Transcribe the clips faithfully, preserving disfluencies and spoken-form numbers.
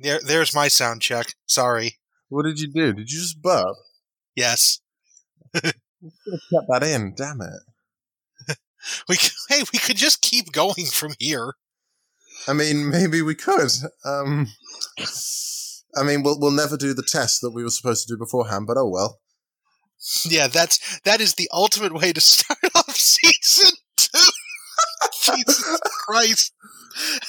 There, there's my sound check. Sorry. What did you do? Did you just burp? Yes. We should have kept that in. Damn it. we could, hey, we could just keep going from here. I mean, maybe we could. Um, I mean, we'll we'll never do the test that we were supposed to do beforehand, but oh well. Yeah, that's that is the ultimate way to start off season two. Jesus Christ.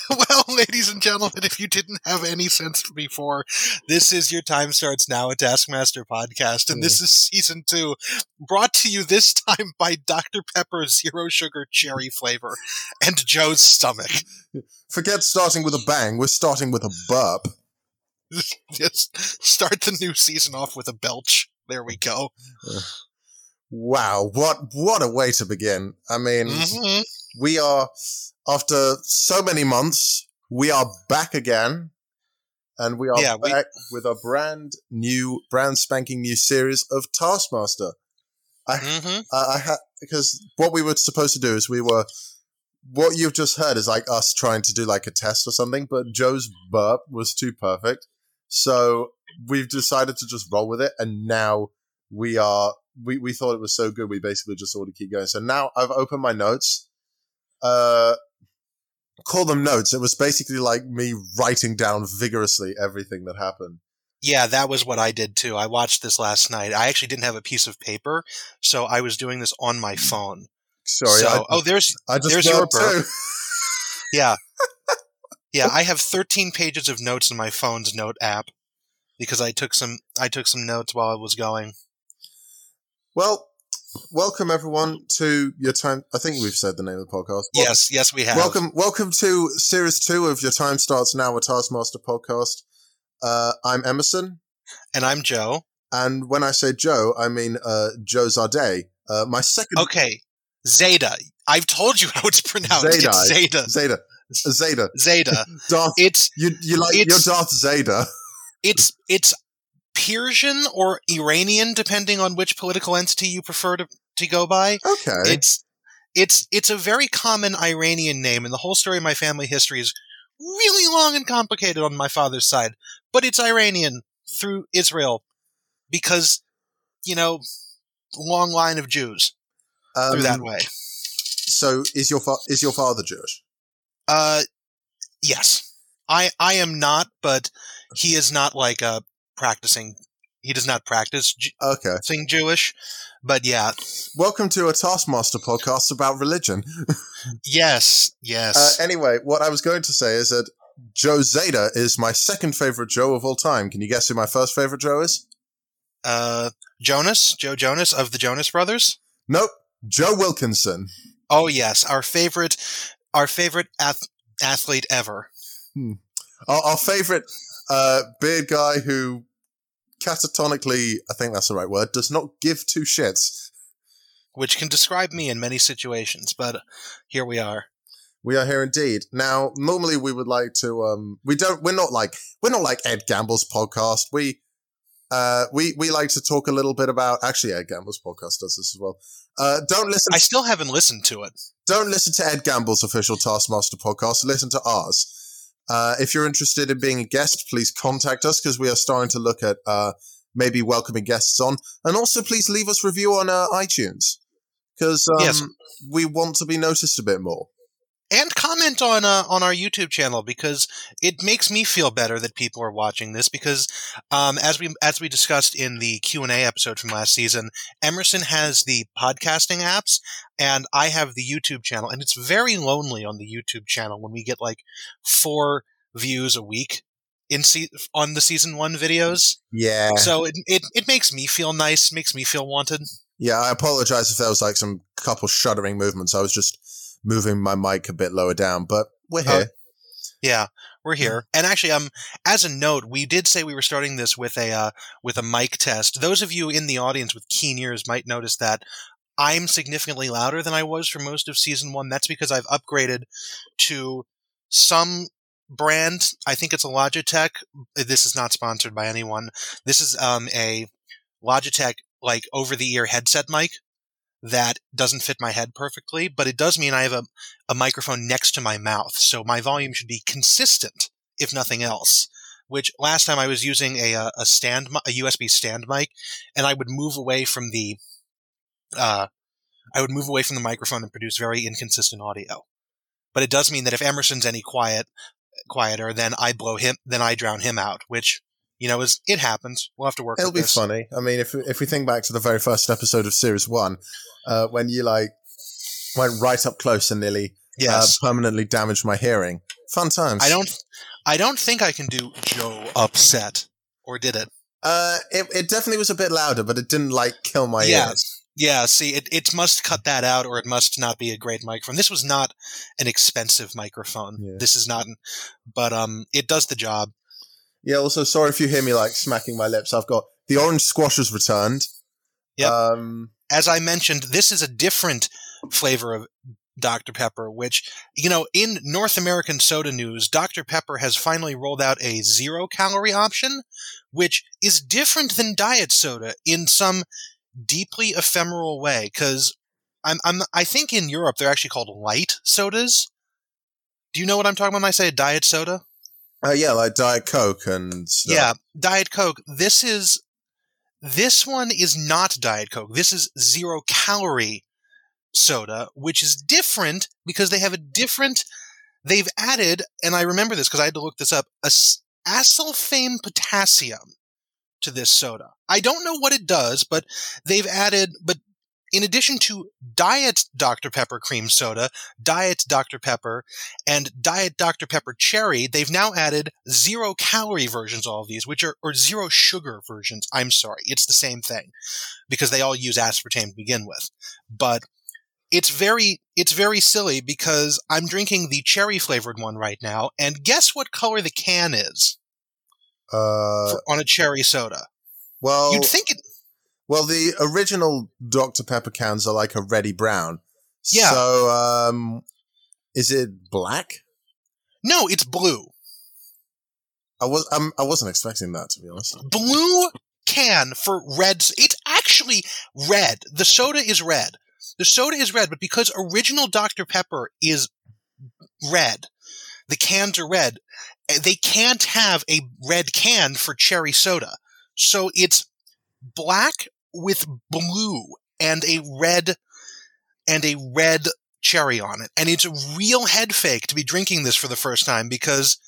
Well, ladies and gentlemen, if you didn't have any sense before, this is Your Time Starts Now, a Taskmaster podcast, and mm. this is season two, brought to you this time by Doctor Pepper Zero Sugar Cherry Flavor and Joe's Stomach. Forget starting with a bang, we're starting with a burp. Just start the new season off with a belch. There we go. Wow, what what a way to begin. I mean, mm-hmm. we are... After so many months, we are back again, and we are yeah, back we... with a brand new, brand spanking new series of Taskmaster. I, mm-hmm. I, I had because what we were supposed to do is we were what you've just heard is like us trying to do like a test or something, but Joe's burp was too perfect, so we've decided to just roll with it. And now we are we we thought it was so good, we basically just ought to keep going. So now I've opened my notes. Uh, call them notes. It was basically like me writing down vigorously everything that happened. Yeah, that was what I did too. I watched this last night. I actually didn't have a piece of paper, so I was doing this on my phone. Sorry. So, I, oh, there's I just there's your burp. Yeah, yeah. I have thirteen pages of notes in my phone's note app because I took some I took some notes while I was going. Well. Welcome, everyone, to Your Time... I think we've said the name of the podcast. Welcome, yes, yes, we have. Welcome welcome to Series two of Your Time Starts Now, a Taskmaster podcast. Uh, I'm Emerson. And I'm Joe. And when I say Joe, I mean uh, Joe Zardes. Uh, my second... Okay, Zeta. I've told you how it's pronounced. Zeta. It's Zeta. Zeta. Zeta. Zeta. Darth... It's... You, you like, it's, you're Darth Zeta. It's... It's... Persian or Iranian, depending on which political entity you prefer to, to go by. Okay. It's it's it's a very common Iranian name, and the whole story of my family history is really long and complicated on my father's side. But it's Iranian through Israel because, you know, long line of Jews um, through that way. So is your fa- is your father Jewish? Uh, yes. I I am not, but he is not like a practicing he does not practice J- okay sing Jewish, but yeah, welcome to a Taskmaster podcast about religion. yes yes uh, anyway, what I was going to say is that Joe Zeta is my second favorite Joe of all time. Can you guess who my first favorite Joe is? uh Jonas Joe Jonas of the Jonas Brothers? Nope. Joe Wilkinson. Oh yes, our favorite our favorite ath- athlete ever. hmm. our, our favorite Uh, beard guy who catatonically, I think that's the right word, does not give two shits. Which can describe me in many situations, but here we are. We are here indeed. Now, normally we would like to, um, we don't, we're not like, we're not like Ed Gamble's podcast. We, uh, we, we like to talk a little bit about, actually Ed Gamble's podcast does this as well. Uh, don't listen. I still haven't listened to it. Don't listen to Ed Gamble's official Taskmaster podcast. Listen to ours. Uh, if you're interested in being a guest, please contact us because we are starting to look at uh, maybe welcoming guests on. And also, please leave us a review on uh, iTunes because um, yes. we want to be noticed a bit more. And comment on uh, on our YouTube channel because it makes me feel better that people are watching this. Because um, as we as we discussed in the Q and A episode from last season, Emerson has the podcasting apps, and I have the YouTube channel, and it's very lonely on the YouTube channel when we get like four views a week in se- on the season one videos. Yeah. So it it it makes me feel nice, makes me feel wanted. Yeah, I apologize if there was like some couple shuddering movements. I was just. Moving my mic a bit lower down, but we're here. Uh, yeah, we're here. And actually, um, as a note, we did say we were starting this with a uh, with a mic test. Those of you in the audience with keen ears might notice that I'm significantly louder than I was for most of season one. That's because I've upgraded to some brand. I think it's a Logitech. This is not sponsored by anyone. This is um a Logitech like over the ear headset mic. That doesn't fit my head perfectly, but it does mean I have a, a microphone next to my mouth, so my volume should be consistent, if nothing else. which last time I was using a a stand a U S B stand mic, and I would move away from the uh I would move away from the microphone and produce very inconsistent audio. But it does mean that if Emerson's any quiet quieter, then I blow him then I drown him out, which, you know, is it happens. We'll have to work. It'll with this. It'll be funny. I mean, if if we think back to the very first episode of series one, uh, when you like went right up close and nearly yes. uh, permanently damaged my hearing. Fun times. I don't. I don't think I can do Joe upset, or did it? Uh, it it definitely was a bit louder, but it didn't like kill my yeah. ears. Yeah. See, it it must cut that out, or it must not be a great microphone. This was not an expensive microphone. Yeah. This is not, but um, it does the job. Yeah, also, sorry if you hear me, like, smacking my lips. I've got the orange squash has returned. Yep. Um, As I mentioned, this is a different flavor of Doctor Pepper, which, you know, in North American soda news, Doctor Pepper has finally rolled out a zero-calorie option, which is different than diet soda in some deeply ephemeral way, because I'm, I'm, I think in Europe they're actually called light sodas. Do you know what I'm talking about when I say diet soda? Uh, yeah, like Diet Coke and stuff. Yeah, Diet Coke. This is this one is not Diet Coke. This is zero calorie soda, which is different because they have a different. They've added, and I remember this because I had to look this up, a acylfame potassium to this soda. I don't know what it does, but they've added. But in addition to Diet Doctor Pepper Cream Soda, Diet Doctor Pepper, and Diet Doctor Pepper Cherry, they've now added zero-calorie versions of all of these, which are or zero-sugar versions. I'm sorry. It's the same thing because they all use aspartame to begin with. But it's very it's very silly because I'm drinking the cherry-flavored one right now, and guess what color the can is uh, for, on a cherry soda? Well, you'd think it... Well, the original Doctor Pepper cans are like a reddy brown. Yeah. So, um, is it black? No, it's blue. I was um, I wasn't expecting that, to be honest. Blue can for reds. It's actually red. The soda is red. The soda is red, but because original Doctor Pepper is red, the cans are red. They can't have a red can for cherry soda, so it's black with blue and a red and a red cherry on it, and it's a real head fake to be drinking this for the first time because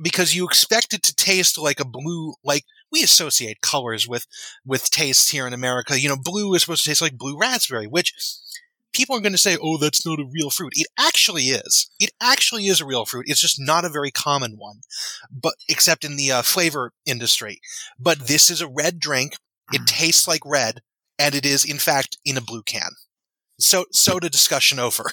because you expect it to taste like a blue, like we associate colors with with tastes here in America. You know, blue is supposed to taste like blue raspberry, which people are going to say, "Oh, that's not a real fruit." It actually is. It actually is a real fruit. It's just not a very common one, but except in the uh, flavor industry. But this is a red drink. It tastes like red, and it is, in fact, in a blue can. So, soda discussion over,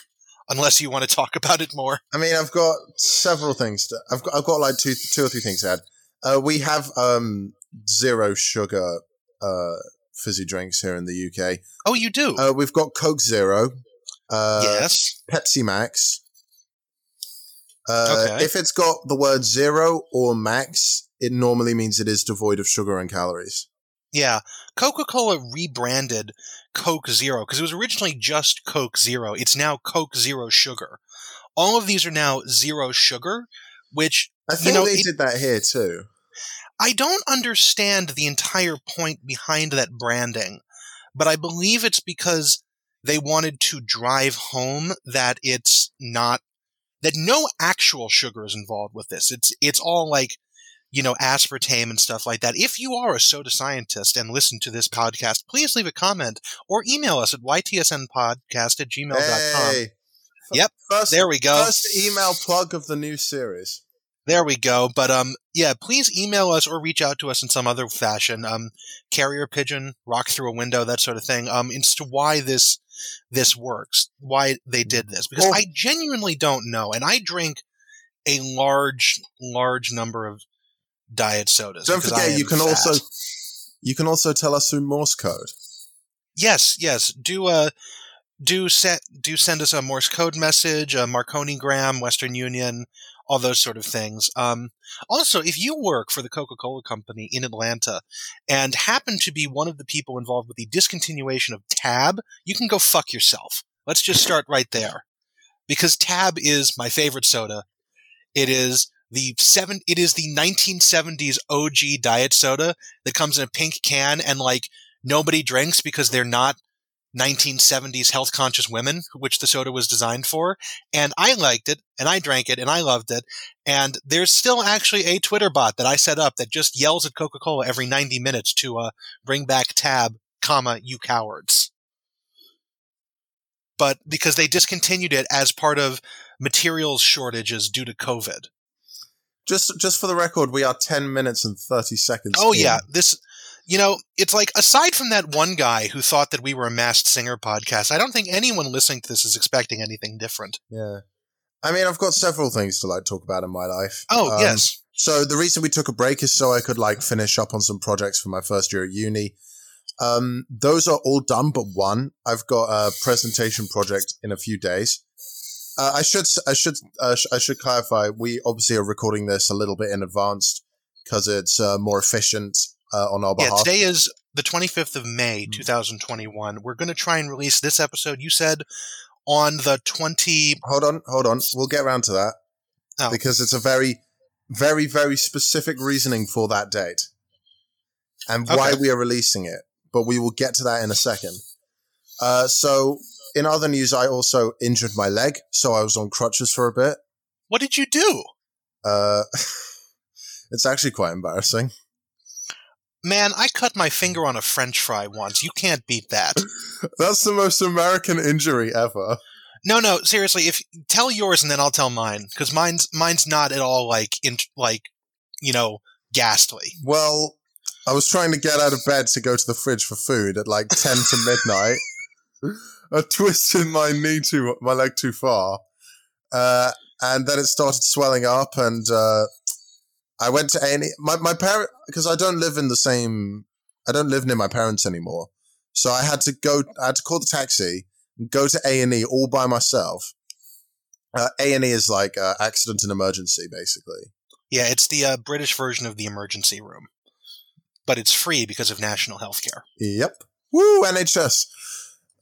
unless you want to talk about it more. I mean, I've got several things. To, I've got, I've got like two, two or three things to add. Uh, we have um, zero sugar uh, fizzy drinks here in the U K. Oh, you do? Uh, we've got Coke Zero. Uh, yes. Pepsi Max. Uh, okay. If it's got the word zero or max, it normally means it is devoid of sugar and calories. Yeah, Coca-Cola rebranded Coke Zero because it was originally just Coke Zero. It's now Coke Zero Sugar. All of these are now zero sugar, which I think you know, they it, did that here too. I don't understand the entire point behind that branding, but I believe it's because they wanted to drive home that it's not that no actual sugar is involved with this. It's it's all like, you know, aspartame and stuff like that. If you are a soda scientist and listen to this podcast, please leave a comment or email us at y t s n podcast at gmail dot com. Hey, yep, first, there we go. First email plug of the new series. There we go. But um, yeah, please email us or reach out to us in some other fashion. Um, carrier pigeon, rock through a window, that sort of thing. Um, as to why this this works, why they did this, because oh. I genuinely don't know, and I drink a large, large number of diet sodas. Don't forget, you can fat. also you can also tell us through Morse code. Yes, yes. Do uh, do set do send us a Morse code message, a Marconigram, Western Union, all those sort of things. Um, also, if you work for the Coca-Cola Company in Atlanta and happen to be one of the people involved with the discontinuation of Tab, you can go fuck yourself. Let's just start right there, because Tab is my favorite soda. It is the seven, it is the nineteen seventies O G diet soda that comes in a pink can and like nobody drinks because they're not nineteen seventies health conscious women, which the soda was designed for. And I liked it and I drank it and I loved it. And there's still actually a Twitter bot that I set up that just yells at Coca-Cola every ninety minutes to uh, bring back Tab, comma, you cowards. But because they discontinued it as part of materials shortages due to COVID. Just, just for the record, we are ten minutes and thirty seconds. Oh in. yeah. This, you know, it's like, aside from that one guy who thought that we were a Masked Singer podcast, I don't think anyone listening to this is expecting anything different. Yeah. I mean, I've got several things to like talk about in my life. Oh, um, yes. So the reason we took a break is so I could like finish up on some projects for my first year at uni. Um, those are all done, but one. I've got a presentation project in a few days. Uh, I should, I should, uh, I should clarify. We obviously are recording this a little bit in advance because it's uh, more efficient uh, on our behalf. Yeah, today is the twenty-fifth of May, mm-hmm. two thousand twenty-one. We're going to try and release this episode. You said on the twentieth. Hold on, hold on. We'll get around to that oh. because it's a very, very, very specific reasoning for that date and okay. why we are releasing it. But we will get to that in a second. Uh, so. In other news, I also injured my leg, so I was on crutches for a bit. What did you do? Uh, it's actually quite embarrassing. Man, I cut my finger on a French fry once. You can't beat that. That's the most American injury ever. No, no, seriously. If tell yours and then I'll tell mine, because mine's mine's not at all like in, like you know ghastly. Well, I was trying to get out of bed to go to the fridge for food at like ten to midnight. I twisted my knee too, my leg too far, uh, and then it started swelling up. And uh, I went to A and E. My my parent, because I don't live in the same, I don't live near my parents anymore. So I had to go. I had to call the taxi and go to A and E all by myself. Uh, A and E is like uh, accident and emergency, basically. Yeah, it's the uh, British version of the emergency room, but it's free because of national healthcare. Yep. Woo, N H S.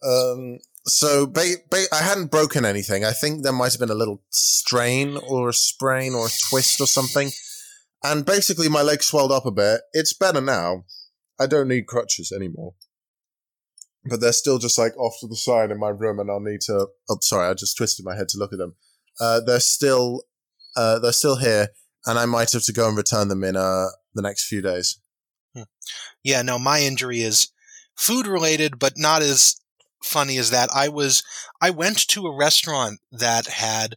Um, so ba- ba- I hadn't broken anything. I think there might have been a little strain or a sprain or a twist or something. And basically my leg swelled up a bit. It's better now. I don't need crutches anymore. But they're still just like off to the side in my room and I'll need to... Oh, sorry, I just twisted my head to look at them. Uh, they're still uh, they're still here and I might have to go and return them in uh, the next few days. Hmm. Yeah, no, my injury is food-related but not as... funny is that I was I went to a restaurant that had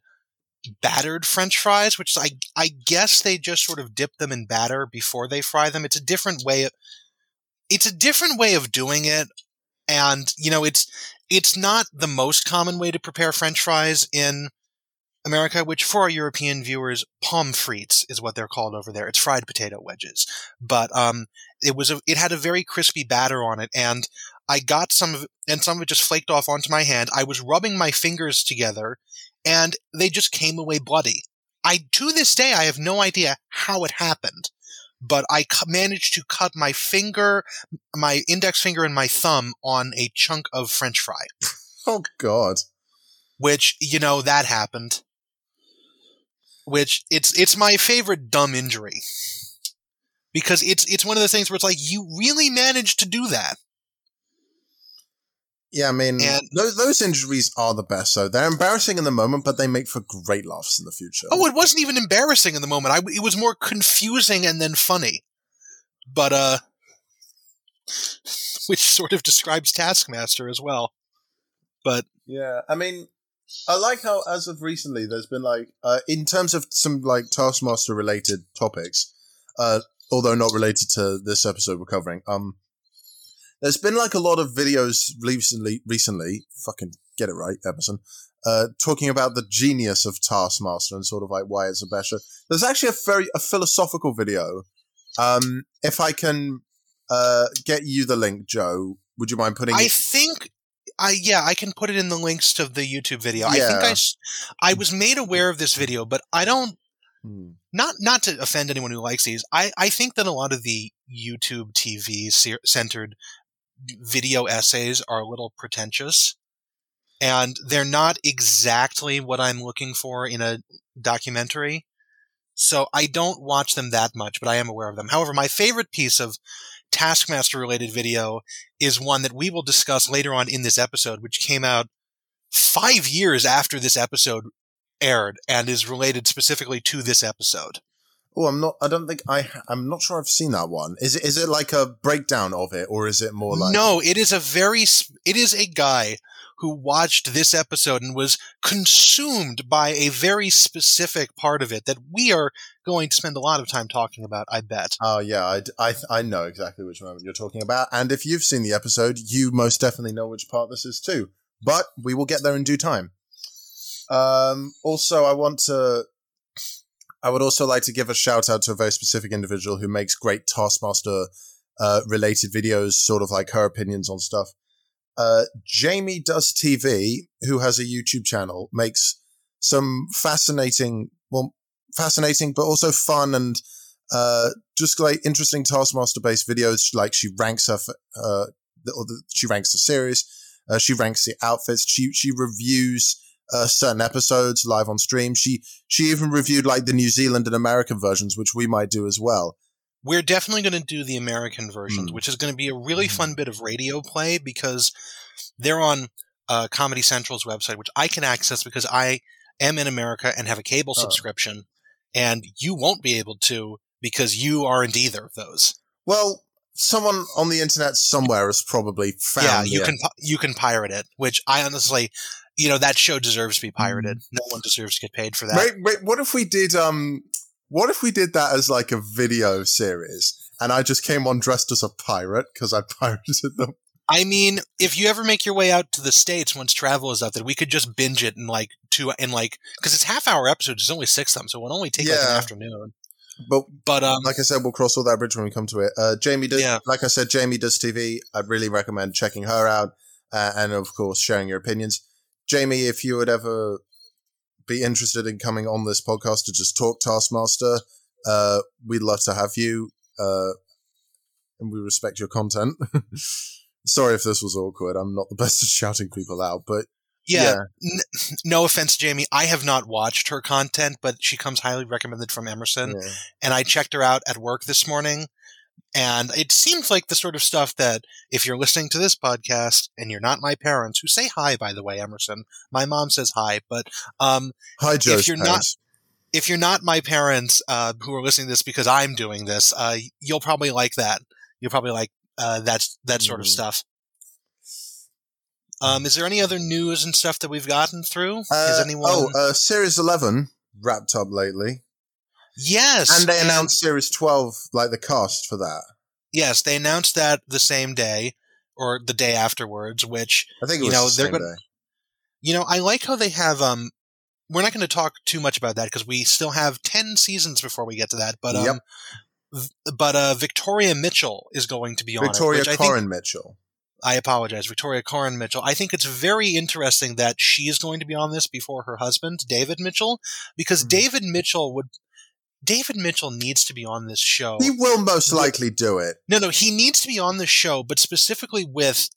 battered French fries, which I I guess they just sort of dip them in batter before they fry them. It's a different way of, it's a different way of doing it, and you know it's it's not the most common way to prepare French fries in America, which for our European viewers, pommes frites is what they're called over there. It's fried potato wedges, but um, it was a, it had a very crispy batter on it, and I got some of it, and some of it just flaked off onto my hand. I was rubbing my fingers together, and they just came away bloody. I to this day, I have no idea how it happened, but I cu- managed to cut my finger, my index finger and my thumb on a chunk of French fry. Oh, God. Which, you know, that happened. Which, it's it's my favorite dumb injury. Because it's it's one of those things where it's like, you really managed to do that. Yeah, I mean, and, those, those injuries are the best, though. They're embarrassing in the moment, but they make for great laughs in the future. Oh, it wasn't even embarrassing in the moment. I, it was more confusing and then funny. But, uh, which sort of describes Taskmaster as well. But, yeah, I mean, I like how, as of recently, there's been, like, uh, in terms of some, like, Taskmaster-related topics, uh, although not related to this episode we're covering, um, there's been like a lot of videos recently, recently fucking get it right, Emerson, uh, talking about the genius of Taskmaster and sort of like why it's a better show. There's actually a very a philosophical video. Um, if I can uh, get you the link, Joe, would you mind putting? I it- think, I yeah, I can put it in the links to the YouTube video. Yeah. I think I, I was made aware of this video, but I don't. Hmm. Not not to offend anyone who likes these. I I think that a lot of the YouTube T V ser- centered. video essays are a little pretentious and they're not exactly what I'm looking for in a documentary. So I don't watch them that much, but I am aware of them. However, my favorite piece of Taskmaster-related video is one that we will discuss later on in this episode, which came out five years after this episode aired and is related specifically to this episode. Oh, I'm not. I don't think I. I'm not sure I've seen that one. Is it? Is it like a breakdown of it, or is it more like? No, it is a very. It is a guy who watched this episode and was consumed by a very specific part of it that we are going to spend a lot of time talking about, I bet. Oh, yeah. I, I, I know exactly which moment you're talking about. And if you've seen the episode, you most definitely know which part this is too. But we will get there in due time. Um, also, I want to... I would also like to give a shout out to a very specific individual who makes great Taskmaster uh, related videos, sort of like her opinions on stuff. Uh, Jamie Does T V, who has a YouTube channel, makes some fascinating, well, fascinating, but also fun and uh, just like interesting Taskmaster-based videos. Like she ranks her, uh, the, or the, she ranks the series, uh, she ranks the outfits, she she reviews uh, certain episodes live on stream. She she even reviewed like the New Zealand and American versions, which we might do as well. We're definitely going to do the American versions, mm. which is going to be a really fun bit of radio play because they're on uh, Comedy Central's website, which I can access because I am in America and have a cable oh. subscription, and you won't be able to because you aren't either of those. Well, someone on the internet somewhere has probably found yeah, you it. can you can pirate it, which I honestly, you know, that show deserves to be pirated. No one deserves to get paid for that. Wait, wait, what if we did? Um, What if we did that as like a video series and I just came on dressed as a pirate because I pirated them? I mean, if you ever make your way out to the States once travel is up, that we could just binge it in like two in like because it's half hour episodes. There's only six of them, so it would only take yeah. like an afternoon. But but um, like I said, we'll cross all that bridge when we come to it. Uh, Jamie does, yeah. like I said, Jamie Does T V. I'd really recommend checking her out uh, and of course sharing your opinions. Jamie, if you would ever be interested in coming on this podcast to just talk Taskmaster, uh, we'd love to have you, uh, and we respect your content. Sorry if this was awkward. I'm not the best at shouting people out, but yeah, yeah. N- no offense, Jamie. I have not watched her content, but she comes highly recommended from Emerson, yeah. and I checked her out at work this morning, and it seems like the sort of stuff that if you're listening to this podcast and you're not my parents, who say hi, by the way, Emerson, my mom says hi, but um, hi, Joe's if you're parents. not, if you're not my parents uh, who are listening to this because I'm doing this, uh, you'll probably like that. You'll probably like uh, that, that sort mm. of stuff. Um, is there any other news and stuff that we've gotten through? Uh, Is anyone? Oh, uh, Series eleven wrapped up lately. Yes. And they announced and, Series twelve, like the cast for that. Yes, they announced that the same day, or the day afterwards, which... I think it was you know, the same gonna, day. You know, I like how they have... Um, we're not going to talk too much about that, because we still have ten seasons before we get to that, but um, yep. v- but uh, Victoria Mitchell is going to be on Victoria it. Victoria Corin Mitchell. I apologize, Victoria Corin Mitchell. I think it's very interesting that she is going to be on this before her husband, David Mitchell, because mm-hmm. David Mitchell would... David Mitchell needs to be on this show. He will most likely do it. No, no, he needs to be on this show, but specifically with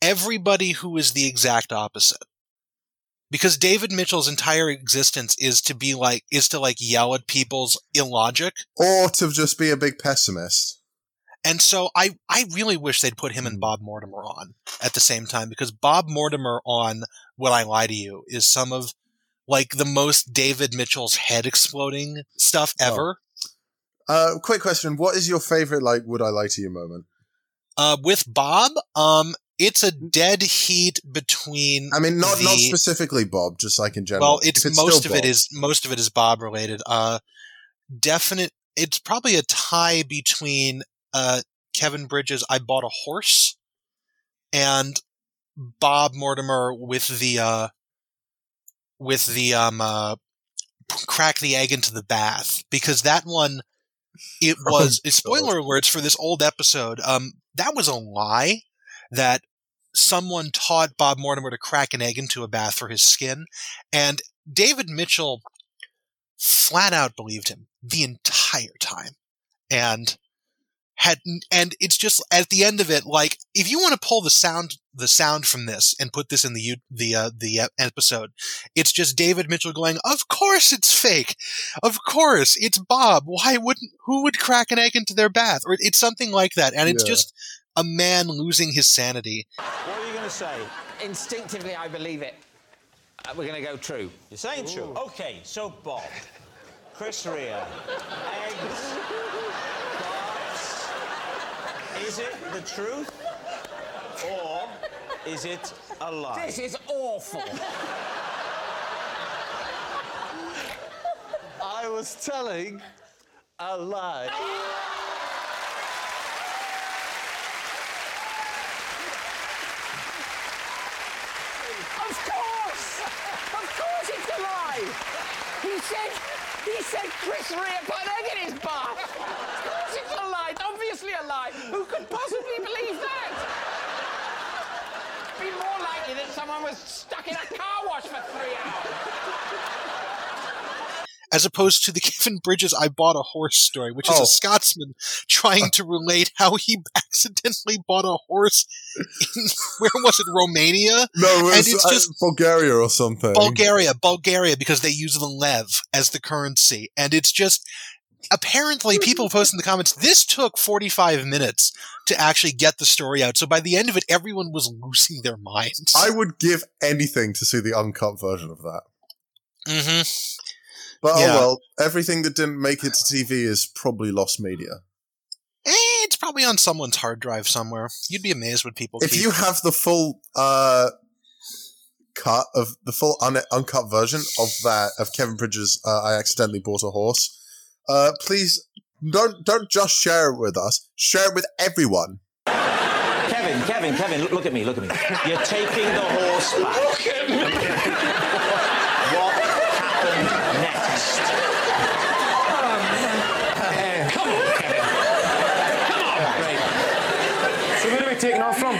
everybody who is the exact opposite. Because David Mitchell's entire existence is to be like, is to like yell at people's illogic. Or to just be a big pessimist. And so I, I really wish they'd put him and Bob Mortimer on at the same time, because Bob Mortimer on Will I Lie to You is some of like the most David Mitchell's head exploding stuff ever. Oh. Uh, quick question. What is your favorite, like, Would I Lie to You moment? Uh, with Bob, um, it's a dead heat between. I mean, not, the, not specifically Bob, just like in general. Well, it's, it's most of Bob. it is, most of it is Bob related. Uh, definite. It's probably a tie between, uh, Kevin Bridges, I Bought a Horse, and Bob Mortimer with the, uh, with the um uh, crack the egg into the bath, because that one it was oh, spoiler God. alerts for this old episode, um that was a lie that someone taught Bob Mortimer to crack an egg into a bath for his skin, and David Mitchell flat out believed him the entire time and had, and it's just at the end of it, like, if you want to pull the sound, the sound from this and put this in the, the, uh, the episode, it's just David Mitchell going, of course it's fake. Of course it's Bob. Why wouldn't, who would crack an egg into their bath? Or it's something like that. And it's yeah. just a man losing his sanity. What are you going to say? Instinctively, I believe it. Uh, we're going to go true. You're saying Ooh. True. Okay. So Bob, Chris Rea, eggs, is it the truth, or is it a lie? This is awful. I was telling a lie. Of course! Of course it's a lie! He said, he said Chris Rea put an egg in his bath! Of course it's a lie! Obviously a lie! Who could possibly believe that? It'd be more likely that someone was stuck in a car wash for three hours. As opposed to the Kevin Bridges I Bought a Horse story, which oh. is a Scotsman trying to relate how he accidentally bought a horse in, where was it, Romania? No, it was, and it's just uh, Bulgaria or something. Bulgaria, Bulgaria, because they use the lev as the currency. And it's just... Apparently, people post in the comments, this took forty-five minutes to actually get the story out. So by the end of it, everyone was losing their minds. I would give anything to see the uncut version of that. Mm-hmm. But yeah. oh well, everything that didn't make it to T V is probably lost media. Eh, it's probably on someone's hard drive somewhere. You'd be amazed what people If keep. You have the full uh, cut of the full un- uncut version of that, of Kevin Bridges' uh, I Accidentally Bought a Horse, Uh, please, don't don't just share it with us. Share it with everyone. Kevin, Kevin, Kevin, look at me, look at me. You're taking the horse back. Look at me! What happened next? Um, come on, Kevin. Come on. Right. So where are we taking off from?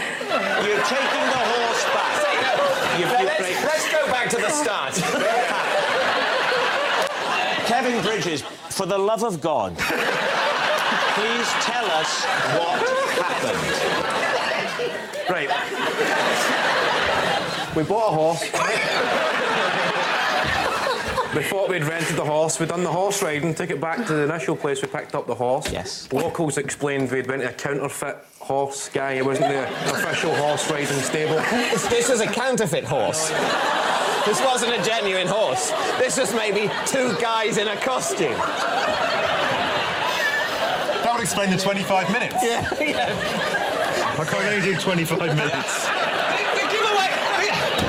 You're taking the horse back. You've, you've let's, let's go back to the start. Kevin Bridges, for the love of God, please tell us what happened. Great. We bought a horse. We thought we'd rented the horse. We'd done the horse riding, took it back to the initial place we picked up the horse. Yes. Locals explained we'd went to a counterfeit horse guy. It wasn't the official horse riding stable. This is a counterfeit horse. This wasn't a genuine horse. This was maybe two guys in a costume. That would explain the twenty-five minutes. Yeah, yeah. I can't only do twenty-five minutes. the, the giveaway...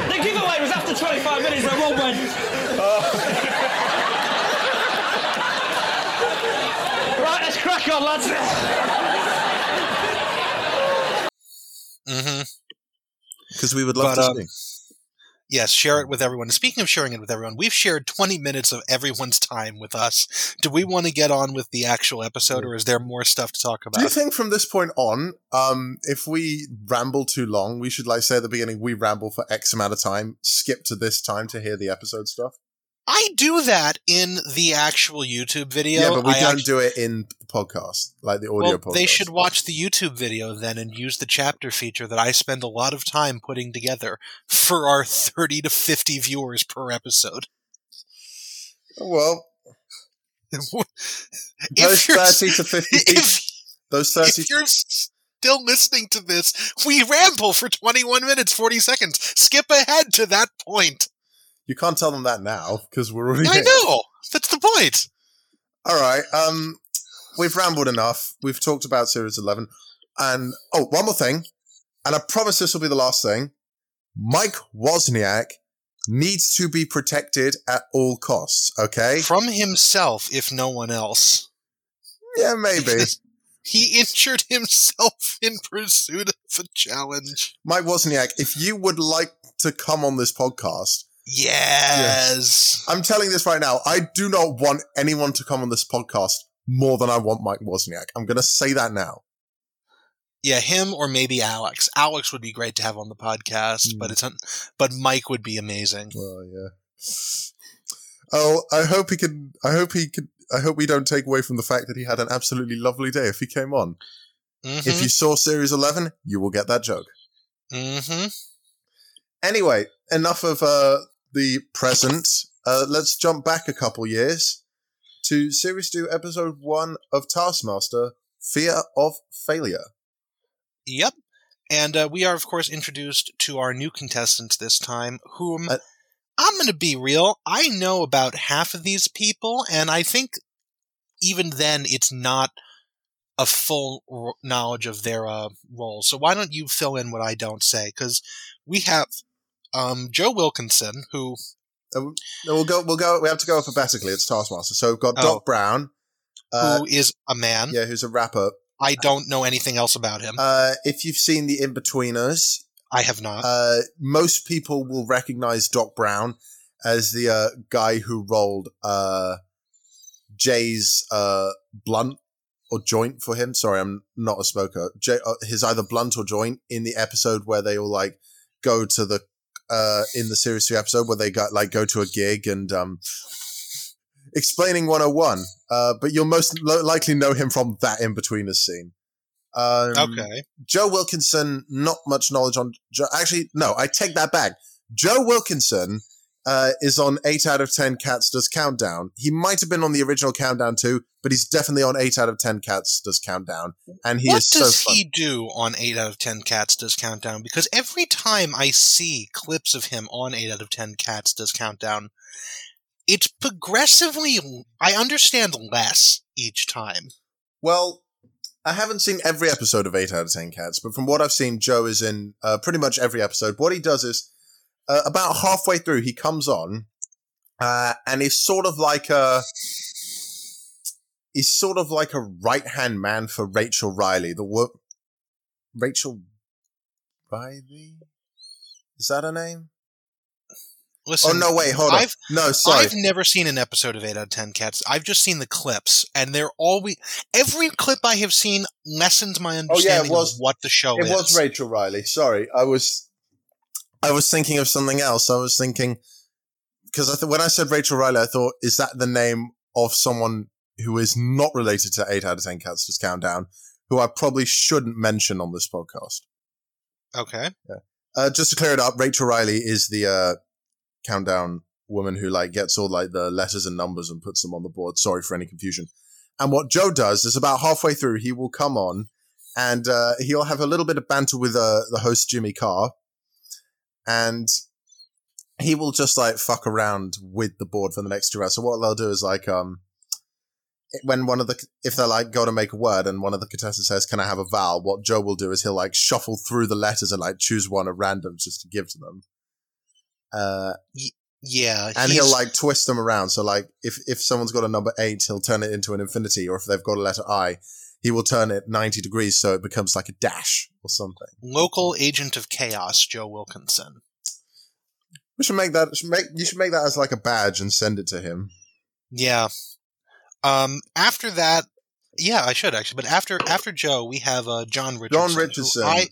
The giveaway was after twenty-five minutes where one went... Oh. Right, let's crack on, lads. Mm-hmm. Because we would love but, to um, sing. Yes, share it with everyone. Speaking of sharing it with everyone, we've shared twenty minutes of everyone's time with us. Do we want to get on with the actual episode, or is there more stuff to talk about? Do you think from this point on, um, if we ramble too long, we should, like, say at the beginning, we ramble for X amount of time, skip to this time to hear the episode stuff? I do that in the actual YouTube video. Yeah, but we I don't act- do it in the podcast, like the audio well, podcast. They should watch the YouTube video then and use the chapter feature that I spend a lot of time putting together for our thirty to fifty viewers per episode. Well, those thirty to fifty people, those thirty. If you're still listening to this, we ramble for twenty-one minutes, forty seconds. Skip ahead to that point. You can't tell them that now, because we're already... I here. know! That's the point! Alright, um, we've rambled enough. We've talked about Series eleven. And, oh, one more thing. And I promise this will be the last thing. Mike Wozniak needs to be protected at all costs, okay? From himself, if no one else. Yeah, maybe. He injured himself in pursuit of a challenge. Mike Wozniak, if you would like to come on this podcast... Yes. yes. I'm telling this right now. I do not want anyone to come on this podcast more than I want Mike Wozniak. I'm going to say that now. Yeah, him or maybe Alex. Alex would be great to have on the podcast, mm. but it's un- but Mike would be amazing. Well, yeah. Oh, I hope he could I hope he could I hope we don't take away from the fact that he had an absolutely lovely day if he came on. Mm-hmm. If you saw Series eleven, you will get that joke. Mm-hmm. Anyway, enough of uh, the present. Uh, let's jump back a couple years to Series two, Episode one of Taskmaster, Fear of Failure. Yep. And uh, we are, of course, introduced to our new contestants this time, whom... Uh, I'm going to be real. I know about half of these people, and I think even then it's not a full r- knowledge of their uh, role. So why don't you fill in what I don't say? Because we have um, Joe Wilkinson, who um, no, we'll go. We'll go. We have to go alphabetically. It's Taskmaster. So we've got oh, Doc Brown, uh, who is a man. Yeah, who's a rapper. I don't know anything else about him. Uh, if you've seen The In-Betweeners. I have not. Uh, most people will recognize Doc Brown as the uh, guy who rolled uh, Jay's uh, blunt or joint for him. Sorry, I'm not a smoker. Jay, uh, his either blunt or joint in the episode where they all like go to the uh, in the Series three episode where they got like go to a gig and um, explaining one oh one. Uh, but you'll most lo- likely know him from that In-Betweeners scene. Um, okay. Joe Wilkinson, not much knowledge on Joe. Actually, no, I take that back. Joe Wilkinson uh, is on eight out of ten Cats Does Countdown. He might have been on the original Countdown too, but he's definitely on eight out of ten Cats Does Countdown. And he what is so What does fun. he do on eight out of ten Cats Does Countdown? Because every time I see clips of him on eight out of ten Cats Does Countdown, it's progressively, I understand less each time. Well... I haven't seen every episode of eight out of ten Cats, but from what I've seen, Joe is in uh, pretty much every episode. What he does is, uh, about halfway through, he comes on, uh, and he's sort of like a, he's sort of like a right-hand man for Rachel Riley. The wo- Rachel Riley? Is that her name? Listen, oh, no, wait, hold on. I've, no, sorry. I've never seen an episode of eight out of ten Cats. I've just seen the clips, and they're always... Every clip I have seen lessens my understanding oh, yeah, was, of what the show it is. It was Rachel Riley. Sorry, I was I was thinking of something else. I was thinking... Because I th- when I said Rachel Riley, I thought, is that the name of someone who is not related to eight out of ten Cats Does Countdown, who I probably shouldn't mention on this podcast? Okay. Yeah. Uh, just to clear it up, Rachel Riley is the... Uh, Countdown woman who like gets all like the letters and numbers and puts them on the board. Sorry for any confusion. And what Joe does is about halfway through, he will come on and uh, he'll have a little bit of banter with uh, the host, Jimmy Carr. And he will just like fuck around with the board for the next two hours. So what they'll do is like, um, when one of the, if they're like, go to make a word and one of the contestants says, can I have a vowel? What Joe will do is he'll like shuffle through the letters and like choose one at random just to give to them. Uh, yeah, and he'll like twist them around. So like if, if someone's got a number eight, he'll turn it into an infinity, or if they've got a letter I, he will turn it ninety degrees so it becomes like a dash or something. Local agent of chaos, Joe Wilkinson. We should make that should make you should make that as like a badge and send it to him. Yeah. Um. After that, yeah, I should actually. But after after Joe, we have uh John Richardson. John Richardson. I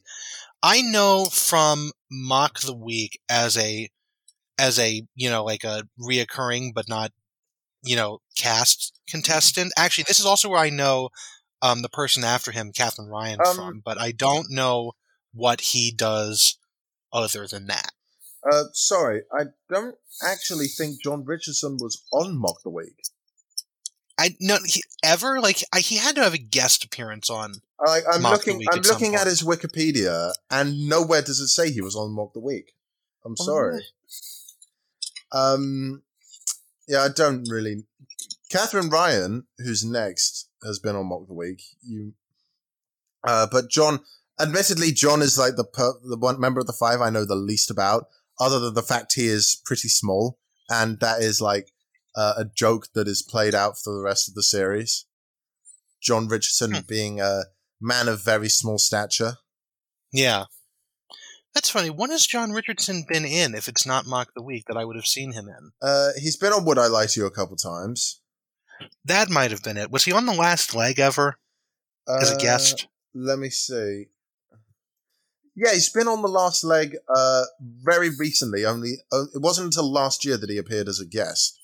I know from Mock the Week as a. As a, you know, like a reoccurring but not, you know, cast contestant. Actually, this is also where I know um, the person after him, Catherine Ryan, um, from, but I don't know what he does other than that. Uh, sorry, I don't actually think John Richardson was on Mock the Week. I no he, ever like I, he had to have a guest appearance on. I, I'm Mock looking. The Week I'm at looking at his Wikipedia, and nowhere does it say he was on Mock the Week. I'm oh, sorry. No. Um, yeah, I don't really. Catherine Ryan, who's next, has been on Mock the Week. You, uh, but John, admittedly, John is like the per- the one member of the five I know the least about, other than the fact he is pretty small, and that is like uh, a joke that is played out for the rest of the series. John Richardson hmm. being a man of very small stature. Yeah. That's funny. What has John Richardson been in, if it's not Mock the Week, that I would have seen him in? Uh, he's been on Would I Lie to You a couple times. That might have been it. Was he on The Last Leg ever as uh, a guest? Let me see. Yeah, he's been on The Last Leg uh, very recently. Only uh, it wasn't until last year that he appeared as a guest.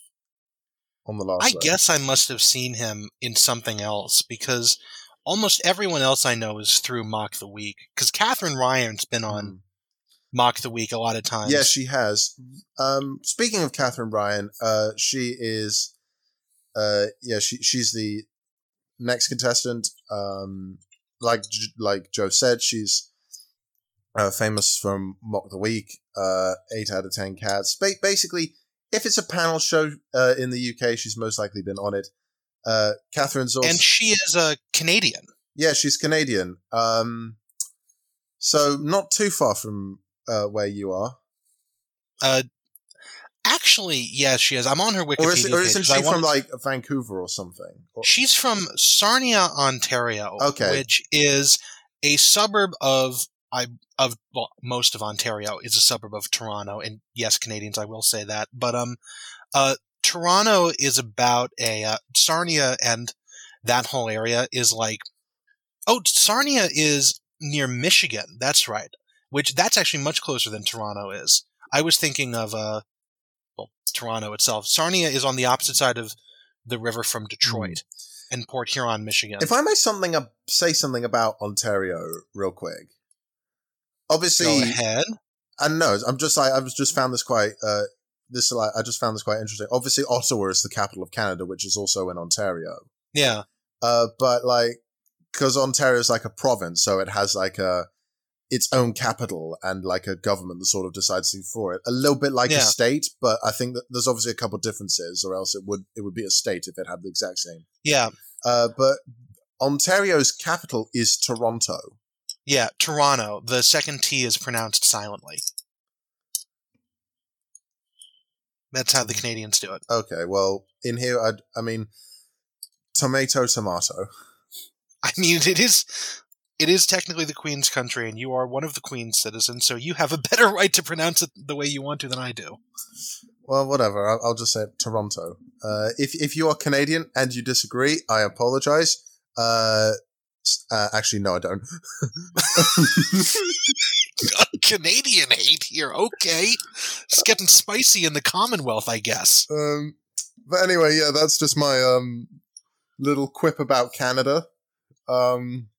on the last I day. Guess I must have seen him in something else, because almost everyone else I know is through Mock the Week, because Catherine Ryan's been on mm. Mock the Week a lot of times. Yes, yeah, she has. Um, speaking of Catherine Ryan, uh, she is uh, yeah, she she's the next contestant. Um, like like Joe said, she's uh, famous from Mock the Week, uh, eight out of ten cats. Ba- basically, if it's a panel show uh, in the U K, she's most likely been on it. Uh, Catherine's also, and she is a Canadian. Yeah, she's Canadian. Um, so not too far from uh, where you are. Uh, actually, yeah, she is. I'm on her Wikipedia. Or, is, or isn't page, she from like Vancouver or something? Or- she's from Sarnia, Ontario, okay. Which is a suburb of I of well, most of Ontario is a suburb of Toronto. And yes, Canadians, I will say that. But um, uh. Toronto is about a uh, Sarnia, and that whole area is like, oh, Sarnia is near Michigan. That's right. Which that's actually much closer than Toronto is. I was thinking of uh, well, Toronto itself. Sarnia is on the opposite side of the river from Detroit mm. and Port Huron, Michigan. If I may something uh, say something about Ontario real quick, obviously, go ahead. And no, I'm just I, I was just found this quite. Uh, This like I just found this quite interesting. Obviously, Ottawa is the capital of Canada, which is also in Ontario. Yeah, uh, but like because Ontario is like a province, so it has like a its own capital and like a government that sort of decides things for it. A little bit like yeah. a state, but I think that there's obviously a couple of differences, or else it would it would be a state if it had the exact same. Yeah, uh, but Ontario's capital is Toronto. Yeah, Toronto. The second T is pronounced silently. That's how the Canadians do it. Okay, well, in here, I'd, I mean, tomato, tomato. I mean, it is it is technically the Queen's country, and you are one of the Queen's citizens, so you have a better right to pronounce it the way you want to than I do. Well, whatever. I'll, I'll just say Toronto. Uh, if, if you are Canadian and you disagree, I apologize. Uh, uh, actually, no, I don't. Canadian hate here, okay. It's getting spicy in the Commonwealth, I guess. Um, but anyway, yeah, that's just my um, little quip about Canada. Um,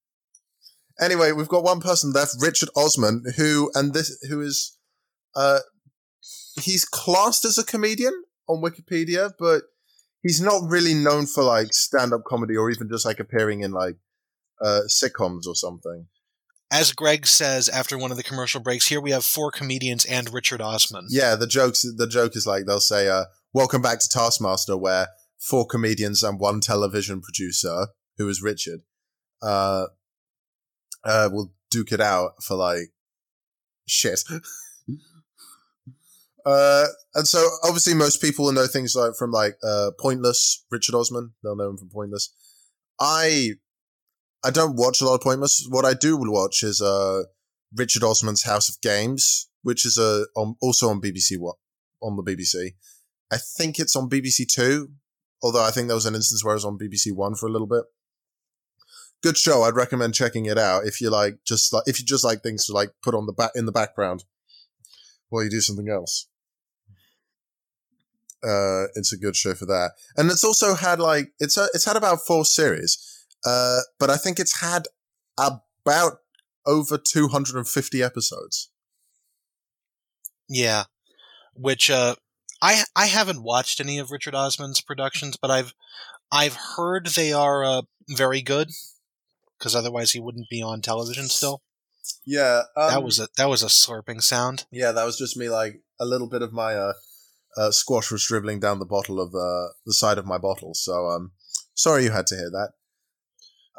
anyway, we've got one person left, Richard Osman, who and this who is uh, he's classed as a comedian on Wikipedia, but he's not really known for like stand-up comedy or even just like appearing in like uh, sitcoms or something. As Greg says after one of the commercial breaks, here we have four comedians and Richard Osman. Yeah, the jokes. The joke is like they'll say, uh, "Welcome back to Taskmaster," where four comedians and one television producer, who is Richard, uh, uh, will duke it out for like shit. uh, and so obviously most people will know things like from like uh, Pointless. Richard Osman, they'll know him from Pointless. I. I don't watch a lot of Pointless. What I do watch is uh, Richard Osman's House of Games, which is uh, on, also on B B C. What on the B B C? I think it's on B B C Two, although I think there was an instance where it was on B B C One for a little bit. Good show. I'd recommend checking it out if you like just like if you just like things to like put on the back in the background while you do something else. Uh, it's a good show for that, and it's also had like it's a, it's had about four series. Uh, but I think it's had about over two hundred fifty episodes. Yeah, which uh, I I haven't watched any of Richard Osman's productions, but I've I've heard they are uh, very good, because otherwise he wouldn't be on television still. Yeah, um, that was a that was a slurping sound. Yeah, that was just me, like a little bit of my uh, uh, squash was dribbling down the bottle of uh, the side of my bottle. So um, sorry you had to hear that.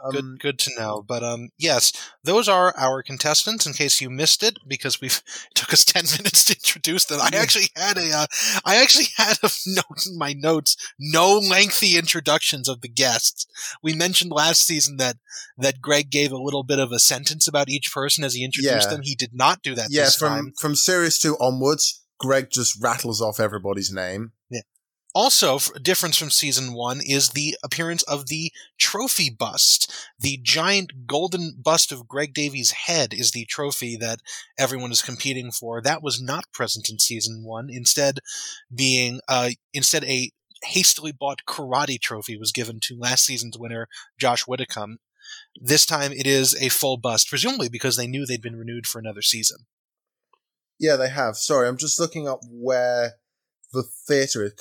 Um, good, good to know. But um, yes, those are our contestants. In case you missed it, because we've it took us ten minutes to introduce them. I actually had a, uh, I actually had a note in my notes. No lengthy introductions of the guests. We mentioned last season that that Greg gave a little bit of a sentence about each person as he introduced yeah. them. He did not do that. Yeah, this from time. From series two onwards, Greg just rattles off everybody's name. Yeah. Also, a difference from season one is the appearance of the trophy bust. The giant golden bust of Greg Davies' head is the trophy that everyone is competing for. That was not present in season one, instead being uh, instead a hastily bought karate trophy was given to last season's winner, Josh Widdicombe. This time it is a full bust, presumably because they knew they'd been renewed for another season. Yeah, they have. Sorry, I'm just looking up where the theatre is,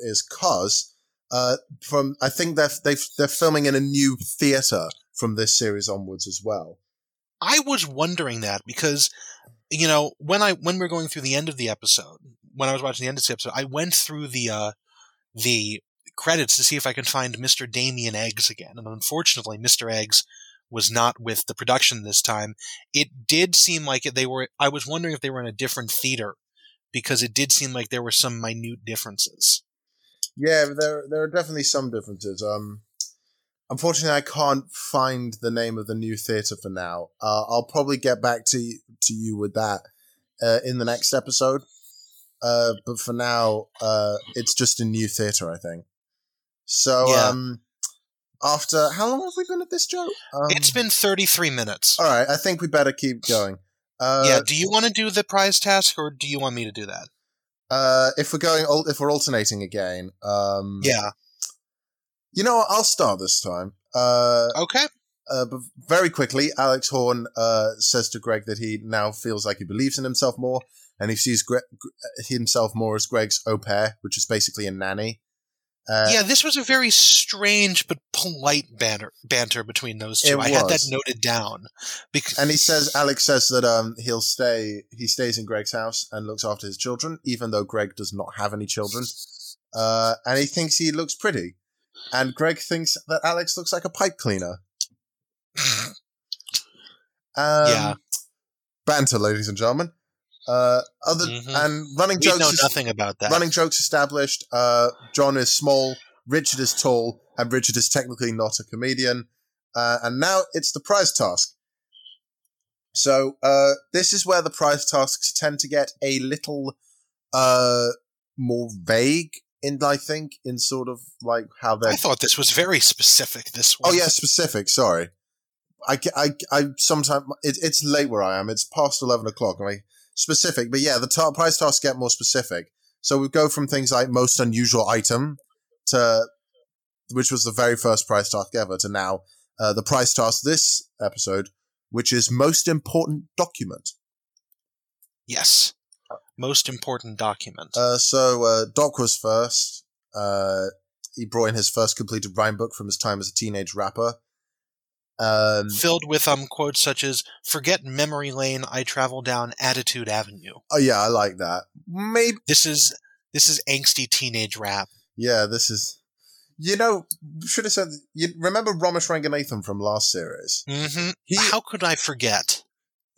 is cause uh, from. I think they're they've, they're filming in a new theatre from this series onwards as well. I was wondering that because, you know, when I when we were going through the end of the episode, when I was watching the end of the episode, I went through the uh, the credits to see if I could find Mister Damien Eggs again, and unfortunately, Mister Eggs was not with the production this time. It did seem like they were, I was wondering if they were in a different theater, because it did seem like there were some minute differences. Yeah, there there are definitely some differences. Um, unfortunately, I can't find the name of the new theater for now. Uh, I'll probably get back to, to you with that uh, in the next episode. Uh, but for now, uh, it's just a new theater, I think. So, yeah. um... After how long have we been at this, Joe? Um, it's been thirty-three minutes. All right, I think we better keep going. Uh, yeah. Do you want to do the prize task, or do you want me to do that? Uh, if we're going, if we're alternating again, um, yeah. You know what? I'll start this time. Uh, okay. Uh, but very quickly, Alex Horne uh, says to Greg that he now feels like he believes in himself more, and he sees Gre- himself more as Greg's au pair, which is basically a nanny. Uh, yeah, this was a very strange but polite banter, banter between those two. I had that noted down. Because- and he says, Alex says that um, he'll stay, he stays in Greg's house and looks after his children, even though Greg does not have any children. Uh, and he thinks he looks pretty. And Greg thinks that Alex looks like a pipe cleaner. um, yeah. Banter, ladies and gentlemen. Uh, other mm-hmm. and running we jokes. Know is, nothing about that. Running jokes established. Uh, John is small, Richard is tall, and Richard is technically not a comedian. Uh, and now it's the prize task. So uh, this is where the prize tasks tend to get a little uh, more vague. And I think in sort of like how they. I thought this was very specific. This one. Oh yeah, specific. Sorry, I I I sometimes it, it's late where I am. It's past eleven o'clock. I mean, specific, but yeah, the ta- prize tasks get more specific. So we go from things like most unusual item to, which was the very first prize task ever, to now uh, the prize task this episode, which is most important document. Yes, most important document. Uh, so uh, Doc was first. Uh, he brought in his first completed rhyme book from his time as a teenage rapper. Um, filled with um quotes such as "Forget memory lane, I travel down Attitude Avenue." Oh yeah, I like that. Maybe this is this is angsty teenage rap. Yeah, this is. You know, should have said. You remember Ramesh Ranganathan from last series? Mm-hmm. He, How could I forget?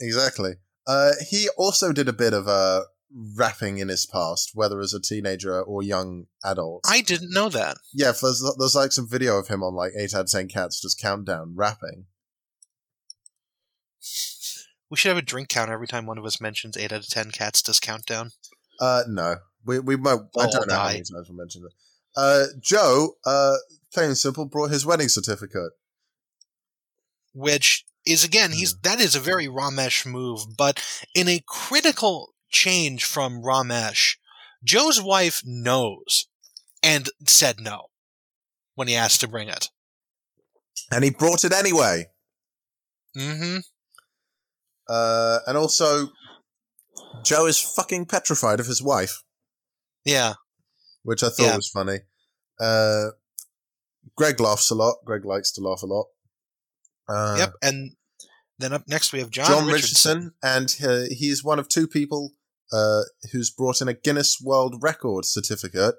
Exactly. Uh, he also did a bit of uh rapping in his past, whether as a teenager or young adult. I didn't know that. Yeah, there's, there's like some video of him on like eight out of ten Cats Does Countdown rapping. We should have a drink count every time one of us mentions eight out of ten Cats Does Countdown. Uh, no. We, we might, oh, I don't know how many times we mentioned it. Uh, Joe, uh, plain and simple, brought his wedding certificate. Which is, again, he's that is a very Ramesh move, but in a critical change from Ramesh, Joe's wife knows and said no when he asked to bring it. And he brought it anyway. Mm-hmm. Uh, and also, Joe is fucking petrified of his wife. Yeah. Which I thought yeah. was funny. Uh, Greg laughs a lot. Greg likes to laugh a lot. Uh, yep, and then up next we have John, John Richardson. Richardson, and he, he is one of two people Uh, who's brought in a Guinness World Records certificate,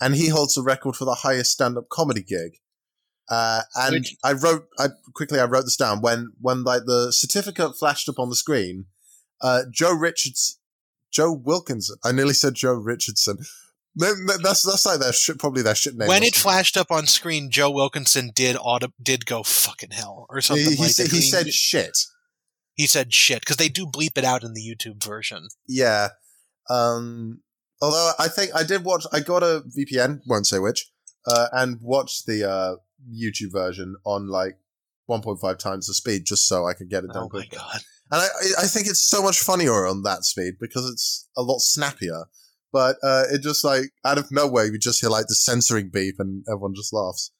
and he holds the record for the highest stand-up comedy gig. Uh, and Which, I wrote, I quickly I wrote this down when when like the certificate flashed up on the screen. Uh, Joe Richards, Joe Wilkinson. I nearly said Joe Richardson. That's that's like their shit, probably their shit name. When it flashed up on screen, Joe Wilkinson did auto, did go fucking hell or something he, he like that. He said shit. He said shit, because they do bleep it out in the YouTube version. Yeah. Um, although I think I did watch, I got a V P N, won't say which, uh, and watched the uh, YouTube version on like one point five times the speed just so I could get it done quickly. Oh my God. And I, I think it's so much funnier on that speed because it's a lot snappier. But uh, it just, like, out of nowhere, you just hear, like, the censoring beep and everyone just laughs.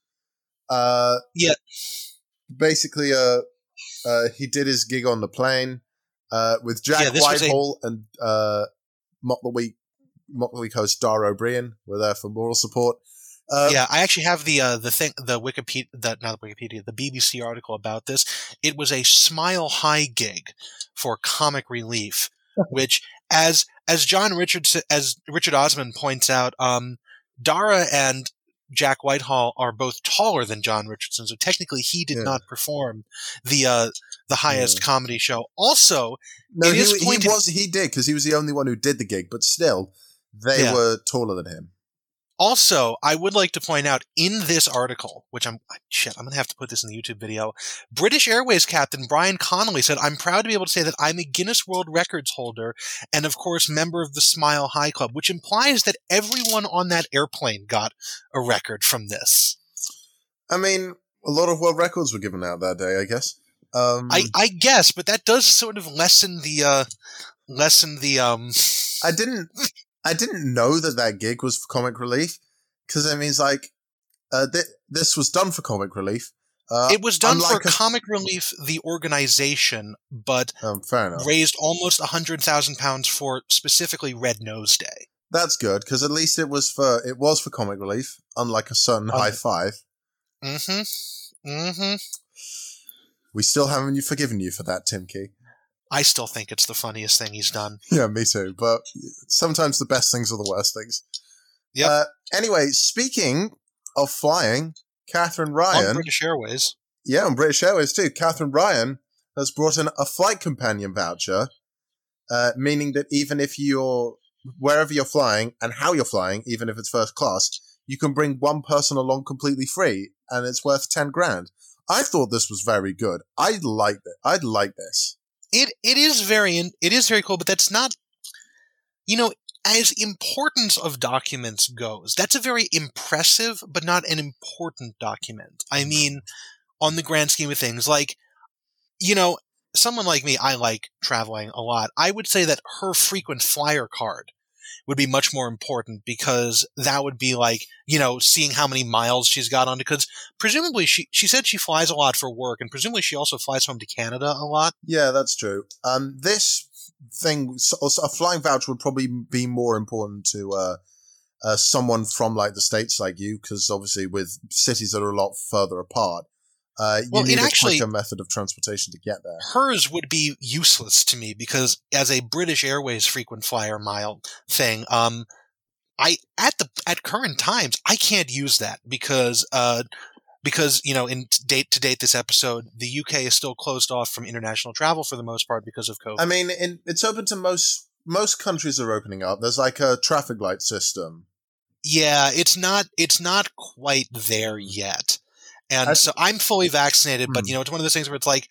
Uh, yeah. Basically, uh, uh, he did his gig on the plane uh, with Jack yeah, Whitehall a- and uh, Mock the Week, Mock the Week host Dara O'Brien were there for moral support. Um, yeah, I actually have the uh, the thing, the Wikipedia, the, not the Wikipedia, the B B C article about this. It was a Smile High gig for Comic Relief, which, as as John Richardson, as Richard Osman points out, um, Dara and Jack Whitehall are both taller than John Richardson, so technically he did yeah. not perform the uh, the highest yeah. comedy show. Also, no, it he, is pointed- he was he did because he was the only one who did the gig, but still, they yeah. were taller than him. Also, I would like to point out in this article, which I'm shit, I'm gonna have to put this in the YouTube video. British Airways captain Brian Connolly said, "I'm proud to be able to say that I'm a Guinness World Records holder, and of course, member of the Smile High Club," which implies that everyone on that airplane got a record from this. I mean, a lot of world records were given out that day, I guess. Um, I, I guess, but that does sort of lessen the uh, lessen the. Um... I didn't. I didn't know that that gig was for Comic Relief, because I mean, it's like, uh, th- this was done for Comic Relief. Uh, it was done for a- Comic Relief, the organization, but um, fair enough. Raised almost one hundred thousand pounds for specifically Red Nose Day. That's good, because at least it was for it was for Comic Relief, unlike a certain okay. High Five. Mm-hmm. Mm-hmm. We still haven't forgiven you for that, Tim Key. I still think it's the funniest thing he's done. Yeah, me too. But sometimes the best things are the worst things. Yeah. Uh, anyway, speaking of flying, Catherine Ryan... On British Airways. Yeah, on British Airways too. Catherine Ryan has brought in a flight companion voucher, uh, meaning that even if you're... wherever you're flying and how you're flying, even if it's first class, you can bring one person along completely free, and it's worth ten grand. I thought this was very good. I'd like it. I'd like this. It it is very it is very cool, but that's not, you know, as importance of documents goes, that's a very impressive but not an important document. I mean, on the grand scheme of things, like, you know, someone like me, I like traveling a lot. I would say that her frequent flyer card would be much more important, because that would be like, you know, seeing how many miles she's got on, because presumably she, she said she flies a lot for work, and presumably she also flies home to Canada a lot. Yeah, that's true. Um, this thing, a flying voucher would probably be more important to uh, uh, someone from like the States like you, because obviously with cities that are a lot further apart, Uh, you well, need it a actually, quicker method of transportation to get there. Hers would be useless to me, because as a British Airways frequent flyer mile thing, um, I at the at current times I can't use that, because uh, because you know in date to date this episode, the U K is still closed off from international travel for the most part because of COVID. I mean, in, it's open to most most countries are opening up. There's like a traffic light system. Yeah, it's not it's not quite there yet. And so I'm fully vaccinated, but, you know, it's one of those things where it's like,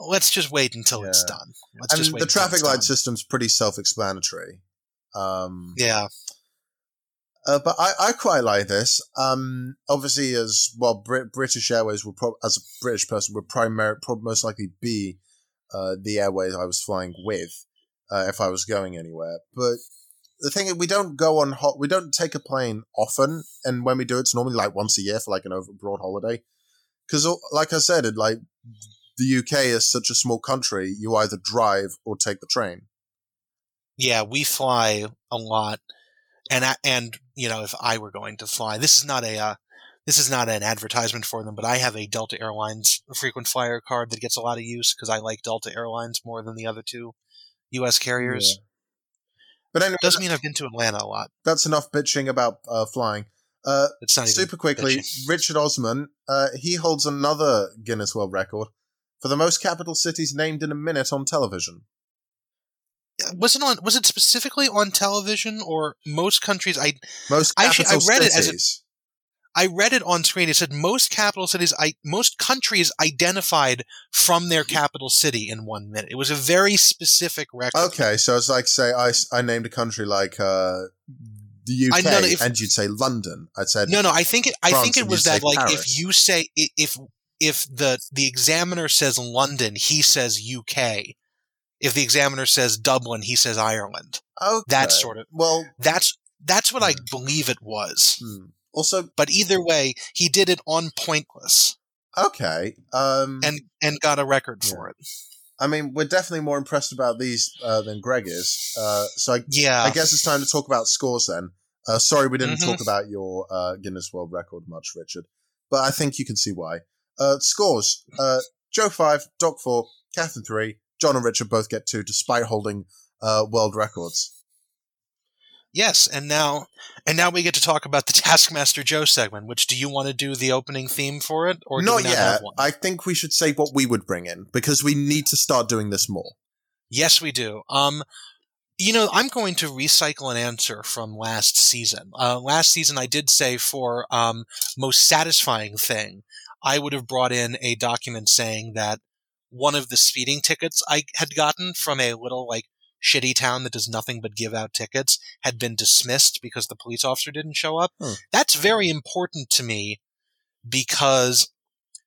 let's just wait until yeah. it's done. Let's and just wait the traffic light done. System's pretty self-explanatory. Um, yeah. Uh, but I, I quite like this. Um, obviously, as well, Brit- British Airways, will pro- as a British person, would primary, probably most likely be uh, the airways I was flying with uh, if I was going anywhere. But the thing is, we don't go on hot. We don't take a plane often, and when we do, it's normally like once a year for like an abroad holiday. Because, like I said, it, like the U K is such a small country, you either drive or take the train. Yeah, we fly a lot, and I, and you know, if I were going to fly, this is not a uh, this is not an advertisement for them, but I have a Delta Airlines frequent flyer card that gets a lot of use because I like Delta Airlines more than the other two U S carriers. Yeah. But anyway, it does mean I've been to Atlanta a lot. That's enough bitching about uh, flying. Uh, it's not super quickly, bitching. Richard Osman, uh, he holds another Guinness World Record for the most capital cities named in a minute on television. Was it on? Was it specifically on television, or most countries? I most capital actually, I read cities. It as it, I read it on screen. It said most capital cities. I most countries identified from their capital city in one minute. It was a very specific record. Okay, so it's like, say I, I named a country like uh, the U K, I, no, no, if, and you'd say London. I said no, no. I think it, I France, think it was that like Paris. If you say if if the the examiner says London, he says U K. If the examiner says Dublin, he says Ireland. Okay. That's sort of well. That's that's what hmm. I believe it was. Hmm. Also, but either way, he did it on Pointless. Okay, um, and and got a record yeah. for it. I mean, we're definitely more impressed about these uh, than Greg is. Uh, so I, yeah. I guess it's time to talk about scores then. Uh, sorry we didn't mm-hmm. talk about your uh, Guinness World Record much, Richard. But I think you can see why. Uh, scores. Uh, Joe five, Doc four, Catherine three, John and Richard both get two despite holding uh, world records. Yes, and now and now we get to talk about the Taskmaster Joe segment, which do you want to do the opening theme for it? Or Not do we not yet. Have one? I think we should say what we would bring in, because we need to start doing this more. Yes, we do. Um, you know, I'm going to recycle an answer from last season. Uh, last season I did say for um, most satisfying thing, I would have brought in a document saying that one of the speeding tickets I had gotten from a little, like, shitty town that does nothing but give out tickets had been dismissed because the police officer didn't show up. Hmm. That's very important to me because,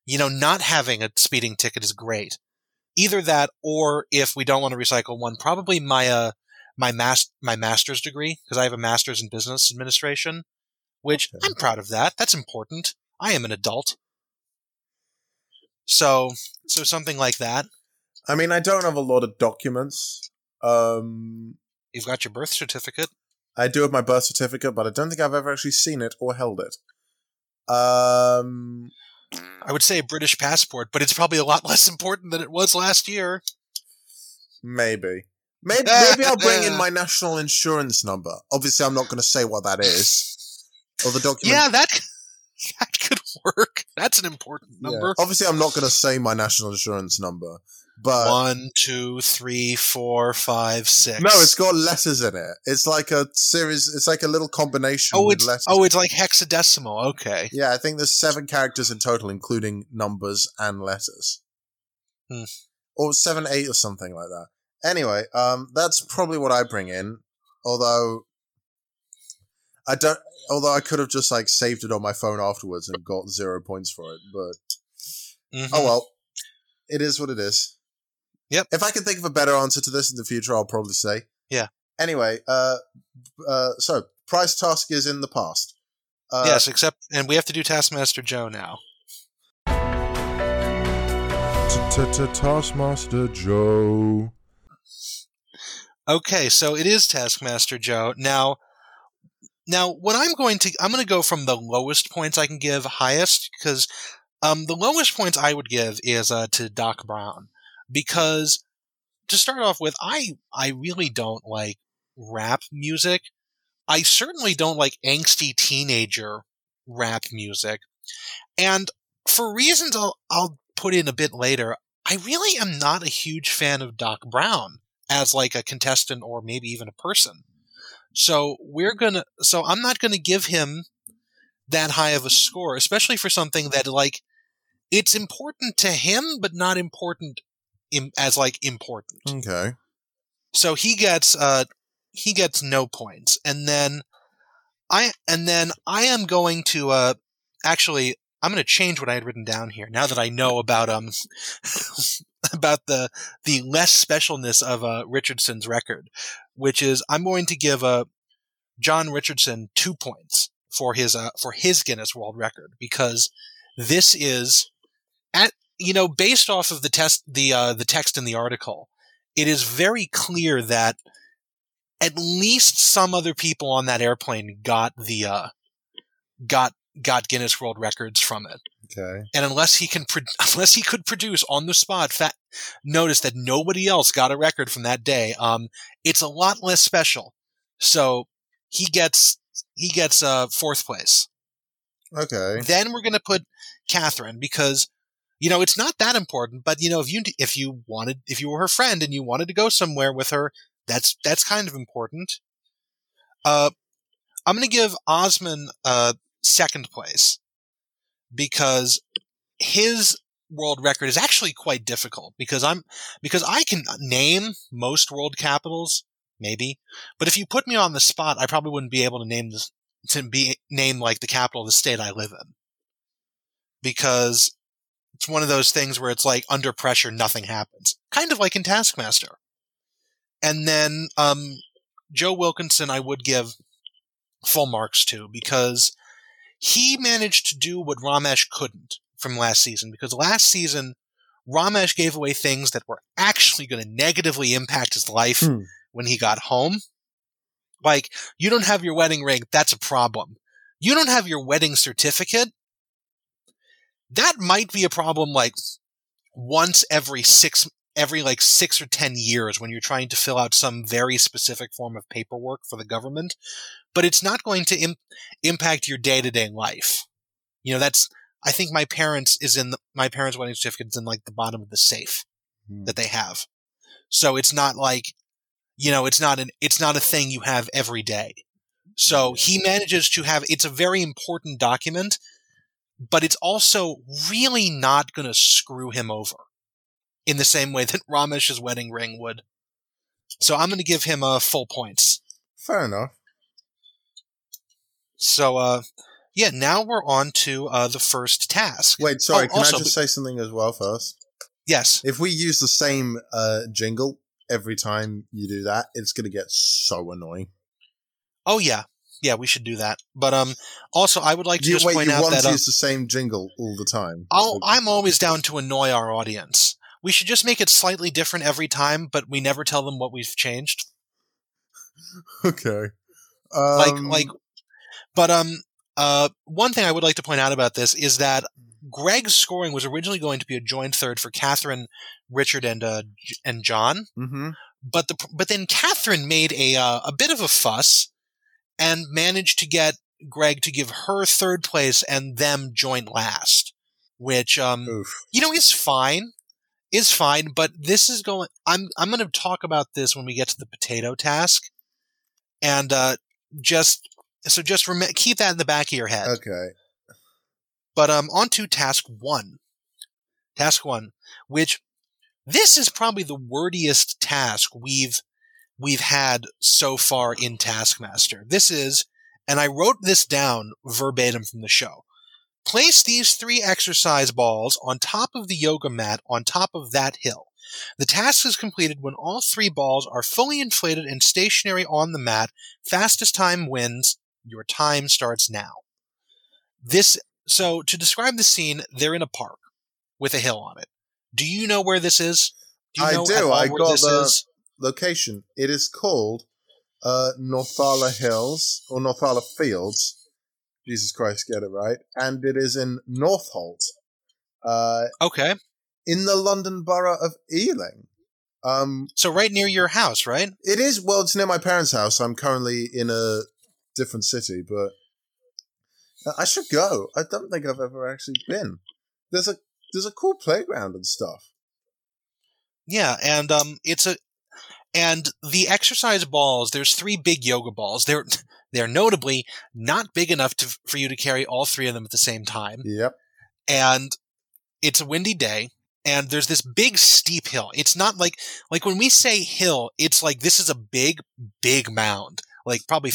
you know, not having a speeding ticket is great. Either that, or if we don't want to recycle one, probably my, uh, my mas- my master's degree, because I have a master's in business administration, which okay. I'm proud of that. That's important. I am an adult. So, so something like that. I mean, I don't have a lot of documents. Um, You've got your birth certificate. I do have my birth certificate, but I don't think I've ever actually seen it or held it. Um, I would say a British passport, but it's probably a lot less important than it was last year. Maybe. Maybe, maybe I'll bring in my national insurance number. Obviously, I'm not going to say what that is. Or the document. Yeah, that, that could work. That's an important number. Yeah. Obviously, I'm not going to say my national insurance number. But one, two, three, four, five, six. No, it's got letters in it. It's like a series. It's like a little combination. Oh, with it's letters. Oh, it's like hexadecimal. Okay. Yeah, I think there's seven characters in total, including numbers and letters, hmm. or seven, eight, or something like that. Anyway, um, that's probably what I bring in. Although I don't. Although I could have just like saved it on my phone afterwards and got zero points for it. But mm-hmm. oh well, it is what it is. Yep. If I can think of a better answer to this in the future, I'll probably say. Yeah. Anyway, uh, uh, so prize task is in the past. Uh, yes, except, and we have to do Taskmaster Joe now. Taskmaster Joe. Okay, so it is Taskmaster Joe now. Now, what I'm going to, I'm going to go from the lowest points I can give highest, because um, the lowest points I would give is uh, to Doc Brown. Because, to start off with, I I really don't like rap music. I certainly don't like angsty teenager rap music. And for reasons I'll, I'll put in a bit later, I really am not a huge fan of Doc Brown as like a contestant or maybe even a person. So we're gonna. So I'm not gonna give him that high of a score, especially for something that like it's important to him, but not important. As like important. Okay. So he gets uh he gets no points, and then I and then I am going to uh actually I'm going to change what I had written down here now that I know about um about the the less specialness of uh Richardson's record, which is I'm going to give uh John Richardson two points for his uh for his Guinness World Record, because this is at You know, based off of the test, the uh, the text in the article, it is very clear that at least some other people on that airplane got the uh, got got Guinness World Records from it. Okay. And unless he can, pro- unless he could produce on the spot, fa- notice that nobody else got a record from that day. Um, it's a lot less special. So he gets he gets uh, fourth place. Okay. Then we're gonna put Catherine, because. You know, it's not that important, but you know, if you if you wanted if you were her friend and you wanted to go somewhere with her, that's that's kind of important. Uh, I'm going to give Osman uh, second place, because his world record is actually quite difficult. Because I'm because I can name most world capitals, maybe, but if you put me on the spot, I probably wouldn't be able to name this, to be name like the capital of the state I live in, because. It's one of those things where it's like under pressure, nothing happens. Kind of like in Taskmaster. And then um, Joe Wilkinson I would give full marks to, because he managed to do what Ramesh couldn't from last season, because last season Ramesh gave away things that were actually going to negatively impact his life hmm. when he got home. Like, you don't have your wedding ring, that's a problem. You don't have your wedding certificate, that might be a problem like once every six, every like six or ten years when you're trying to fill out some very specific form of paperwork for the government, but it's not going to im- impact your day-to-day life. You know, that's, I think my parents is in the, my parents' wedding certificate is in like the bottom of the safe mm. that they have. So it's not like, you know, it's not an, it's not a thing you have every day. So he manages to have, it's a very important document, but it's also really not going to screw him over in the same way that Ramesh's wedding ring would. So I'm going to give him uh, full points. Fair enough. So, uh, yeah, now we're on to uh, the first task. Wait, sorry, oh, can also, I just say something as well first? Yes. If we use the same uh, jingle every time you do that, it's going to get so annoying. Oh, yeah. Yeah, we should do that. But um, also, I would like to you, just wait, point out that... you want to uh, use the same jingle all the time. I'll, I'm always down to annoy our audience. We should just make it slightly different every time, but we never tell them what we've changed. Okay. Um, like, like, but um, uh, one thing I would like to point out about this is that Greg's scoring was originally going to be a joint third for Catherine, Richard, and uh, and John. Mm-hmm. But the but then Catherine made a uh, a bit of a fuss and managed to get Greg to give her third place and them joint last, which um, you know is fine, is fine. But this is going. I'm I'm going to talk about this when we get to the potato task, and uh, just so just rem- keep that in the back of your head. Okay. But um, on to task one. Task one, which this is probably the wordiest task we've. we've had so far in Taskmaster. This is, and I wrote this down verbatim from the show, place these three exercise balls on top of the yoga mat on top of that hill. The task is completed when all three balls are fully inflated and stationary on the mat. Fastest time wins. Your time starts now. This, so to describe the scene, they're in a park with a hill on it. Do you know where this is? Do you I know do. I got the... Is? Location. It is called uh, Northala Hills or Northala Fields. Jesus Christ, get it right. And it is in Northolt. Uh, okay. In the London borough of Ealing. Um, so right near your house, right? It is. Well, it's near my parents' house. I'm currently in a different city, but I should go. I don't think I've ever actually been. There's a there's a cool playground and stuff. Yeah, and um, it's a And the exercise balls, there's three big yoga balls. They're they're notably not big enough to, for you to carry all three of them at the same time. Yep. And it's a windy day, and there's this big steep hill. It's not like like when we say hill, it's like this is a big, big mound, like probably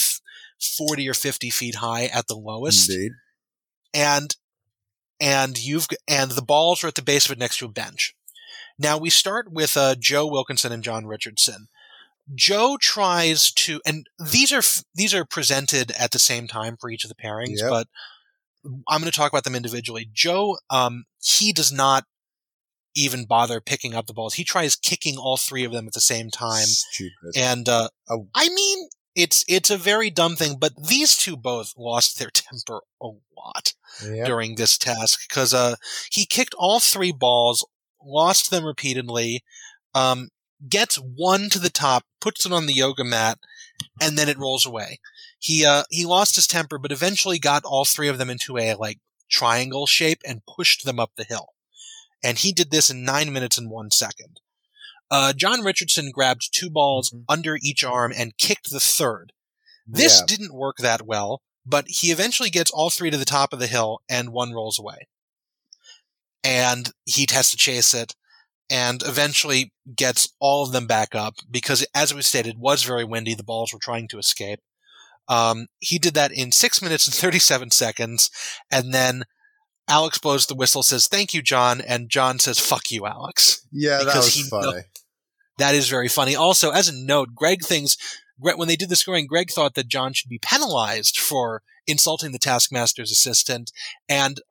forty or fifty feet high at the lowest. Indeed. And and you've and the balls are at the base of it next to a bench. Now, we start with uh, Joe Wilkinson and John Richardson. Joe tries to – and these are these are presented at the same time for each of the pairings, yep. but I'm going to talk about them individually. Joe, um, he does not even bother picking up the balls. He tries kicking all three of them at the same time. Stupid. And uh, oh. I mean, it's it's a very dumb thing, but these two both lost their temper a lot yep. during this task because uh, he kicked all three balls – lost them repeatedly, um, gets one to the top, puts it on the yoga mat, and then it rolls away. He uh, he lost his temper, but eventually got all three of them into a like triangle shape and pushed them up the hill. And he did this in nine minutes and one second. Uh, John Richardson grabbed two balls mm-hmm. under each arm and kicked the third. This yeah. didn't work that well, but he eventually gets all three to the top of the hill, and one rolls away. And he has to chase it and eventually gets all of them back up because, as we stated, it was very windy. The balls were trying to escape. Um, he did that in six minutes and thirty-seven seconds. And then Alex blows the whistle, says, "Thank you, John." And John says, "Fuck you, Alex." Yeah, that was funny. Kno- That is very funny. Also, as a note, Greg thinks when they did the scoring, Greg thought that John should be penalized for insulting the Taskmaster's assistant, and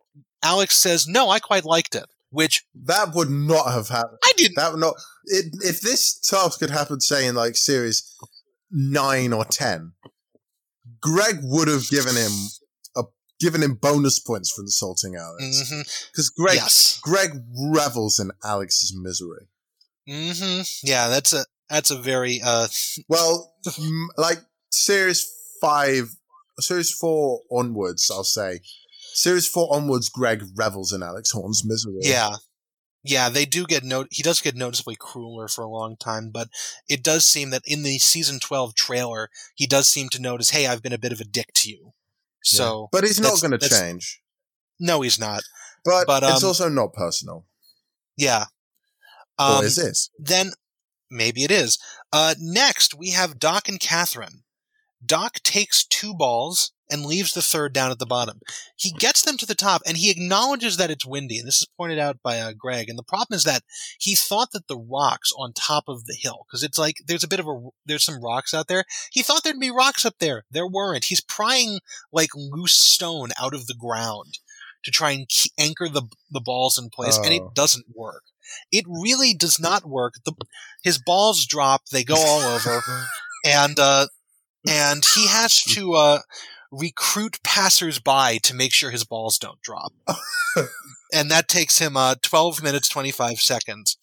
Alex says, "No, I quite liked it." Which that would not have happened. I didn't. That would not. It, if this task had happened, say in like series nine or ten, Greg would have given him a given him bonus points for insulting Alex, because mm-hmm. Greg yes. Greg revels in Alex's misery. Mm-hmm. Yeah, that's a that's a very uh. well, like series five, series four onwards, I'll say. Series four onwards, Greg revels in Alex Horne's misery. Yeah. Yeah, they do get no- he does get noticeably crueler for a long time, but it does seem that in the season twelve trailer, he does seem to notice, hey, I've been a bit of a dick to you. So, yeah. But he's not going to change. No, he's not. But, but um, it's also not personal. Yeah. Um, or is this? Then maybe it is. Uh, next, we have Doc and Catherine. Doc takes two balls and leaves the third down at the bottom. He gets them to the top, and he acknowledges that it's windy, and this is pointed out by uh, Greg, and the problem is that he thought that the rocks on top of the hill, because it's like, there's a bit of a, there's some rocks out there. He thought there'd be rocks up there. There weren't. He's prying, like, loose stone out of the ground to try and ke- anchor the the balls in place, oh. and it doesn't work. It really does not work. The, his balls drop, they go all over, and, uh, and he has to, uh, recruit passers-by to make sure his balls don't drop. And that takes him uh, twelve minutes, twenty-five seconds.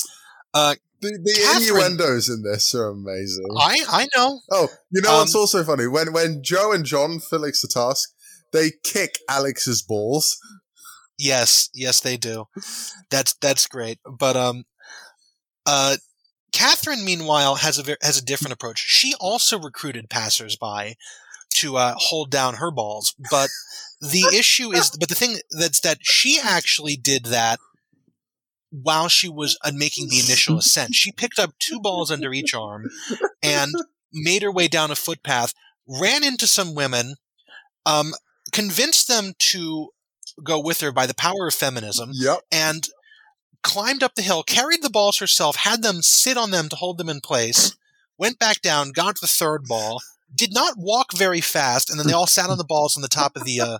Uh, the the Catherine, innuendos in this are amazing. I, I know. Oh, you know um, what's also funny? When when Joe and John finish the task, they kick Alex's balls. Yes, yes they do. That's that's great. But um, uh, Catherine, meanwhile, has a has a different approach. She also recruited passers-by to uh, hold down her balls, but the issue is, but the thing that's that she actually did that while she was uh, making the initial ascent. She picked up two balls under each arm and made her way down a footpath, ran into some women, um, convinced them to go with her by the power of feminism, yep. and climbed up the hill, carried the balls herself, had them sit on them to hold them in place, went back down, got the third ball, did not walk very fast, and then they all sat on the balls on the top of the uh,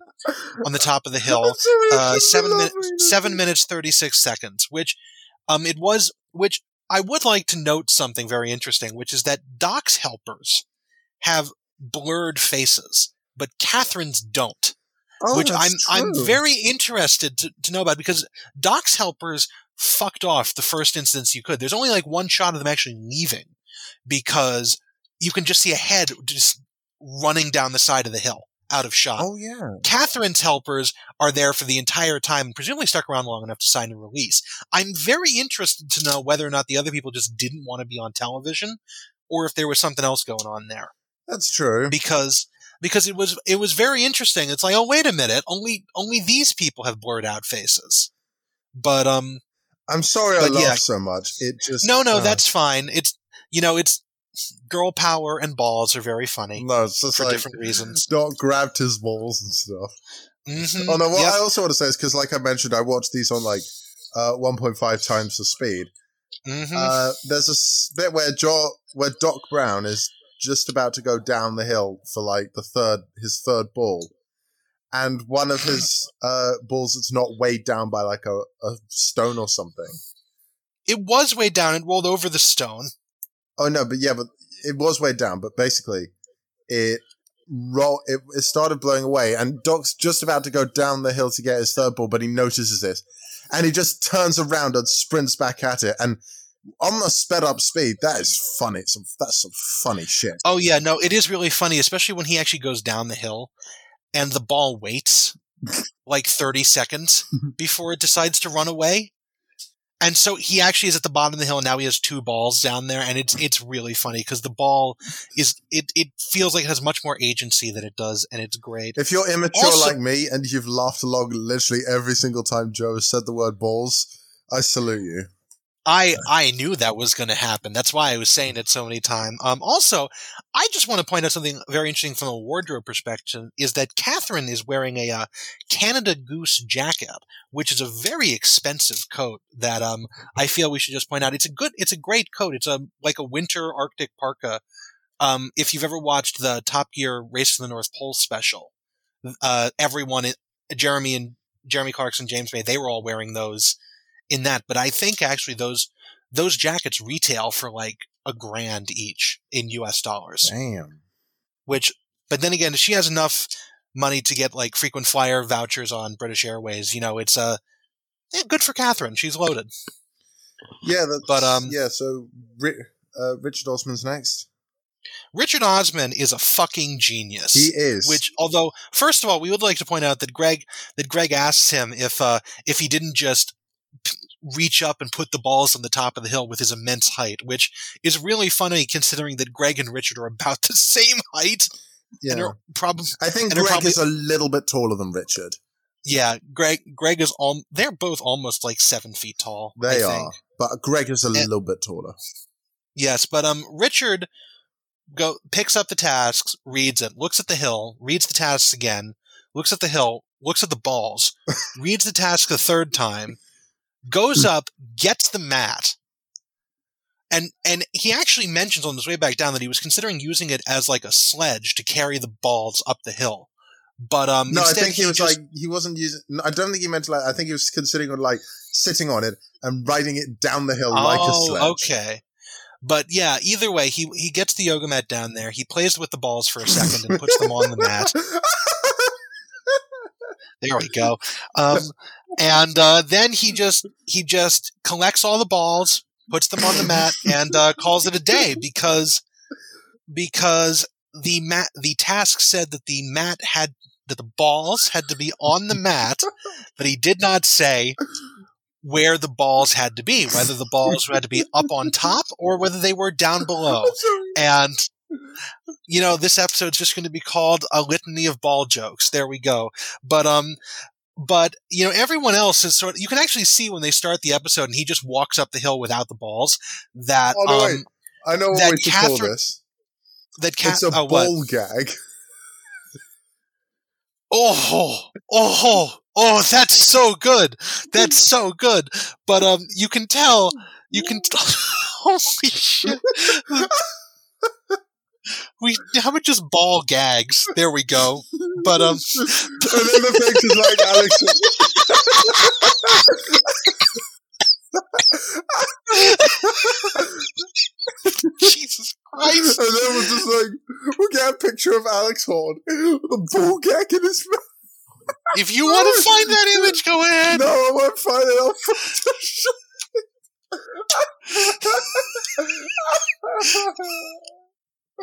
on the top of the hill. Uh, seven minutes, seven minutes, thirty-six seconds. Which, um, it was. Which I would like to note something very interesting, which is that Doc's helpers have blurred faces, but Catherine's don't. Oh, which I'm true. I'm very interested to, to know about, because Doc's helpers fucked off the first instance you could. There's only like one shot of them actually leaving, because you can just see a head just running down the side of the hill, out of shot. Oh, yeah. Catherine's helpers are there for the entire time, and presumably stuck around long enough to sign a release. I'm very interested to know whether or not the other people just didn't want to be on television, or if there was something else going on there. That's true. Because because it was it was very interesting. It's like, oh, wait a minute, only only these people have blurred out faces. But um, I'm sorry I laughed yeah. so much. It just no, no, uh, that's fine. It's you know, it's. Girl power and balls are very funny. No, it's just for like, different reasons. Doc grabbed his balls and stuff. Mm-hmm. Oh no! What yep. I also want to say is, because, like I mentioned, I watched these on like uh, one point five times the speed. Mm-hmm. Uh, there's a bit where jo- where Doc Brown is just about to go down the hill for like the third his third ball, and one of his uh, balls that's not weighed down by like a, a stone or something. It was weighed down and rolled over the stone. Oh no, but yeah, but it was weighed down. But basically, it roll. It, it started blowing away, and Doc's just about to go down the hill to get his third ball, but he notices this, and he just turns around and sprints back at it. And on the sped up speed, that is funny. It's some that's some funny shit. Oh yeah, no, it is really funny, especially when he actually goes down the hill, and the ball waits like thirty seconds before it decides to run away. And so he actually is at the bottom of the hill, and now he has two balls down there, and it's it's really funny because the ball is it it feels like it has much more agency than it does, and it's great. If you're immature also, like me and you've laughed along literally every single time Joe has said the word balls, I salute you. I I knew that was going to happen. That's why I was saying it so many times. Um, also, I just want to point out something very interesting from a wardrobe perspective is that Catherine is wearing a uh, Canada Goose jacket, which is a very expensive coat that um I feel we should just point out. It's a good, it's a great coat. It's a like a winter Arctic parka. Um, if you've ever watched the Top Gear Race to the North Pole special, uh, everyone, Jeremy and Jeremy Clarkson, James May, they were all wearing those in that. But I think actually those those jackets retail for like a grand each in U S dollars. Damn. Which, but then again, she has enough money to get like frequent flyer vouchers on British Airways. You know, it's uh, yeah, good for Catherine. She's loaded. Yeah, that's, but um, yeah. So uh, Richard Osman's next. Richard Osman is a fucking genius. He is. Which, although, first of all, we would like to point out that Greg that Greg asks him if uh, if he didn't just p- reach up and put the balls on the top of the hill with his immense height, which is really funny considering that Greg and Richard are about the same height. Yeah. And are prob- I think and Greg are probably- is a little bit taller than Richard. Yeah, Greg. Greg is all. They're both almost like seven feet tall. They I are, think. But Greg is a and, little bit taller. Yes, but um, Richard. Go picks up the tasks, reads it, looks at the hill, reads the tasks again, looks at the hill, looks at the balls, reads the task the third time, goes up, gets the mat, and and he actually mentions on his way back down that he was considering using it as like a sledge to carry the balls up the hill. But um, no, I think he, he was just, like he wasn't using. I don't think he meant like. I think he was considering like sitting on it and riding it down the hill oh, like a sledge. Oh, okay. But yeah, either way, he he gets the yoga mat down there. He plays with the balls for a second and puts them on the mat. There we go. Um, and uh, then he just he just collects all the balls, puts them on the mat, and uh, calls it a day because because the mat the task said that the mat had that the balls had to be on the mat, but he did not say where the balls had to be, whether the balls had to be up on top or whether they were down below. And, you know, this episode's just going to be called A Litany of Ball Jokes. There we go. But, um, but, you know, everyone else is sort of, you can actually see when they start the episode and he just walks up the hill without the balls that, oh, no, um, I know what we should Catherine, call this. That Ca- it's a uh, ball what? gag. Oh, oh, oh, that's so good. That's so good. But um, you can tell, you can, t- holy shit. We, how about just ball gags? There we go. But um, and then the picture's like Alex. Jesus Christ. And then we're just like, we got a picture of Alex Horne with a ball gag in his mouth. If you want to find that image, go ahead. No, I won't find it. I'll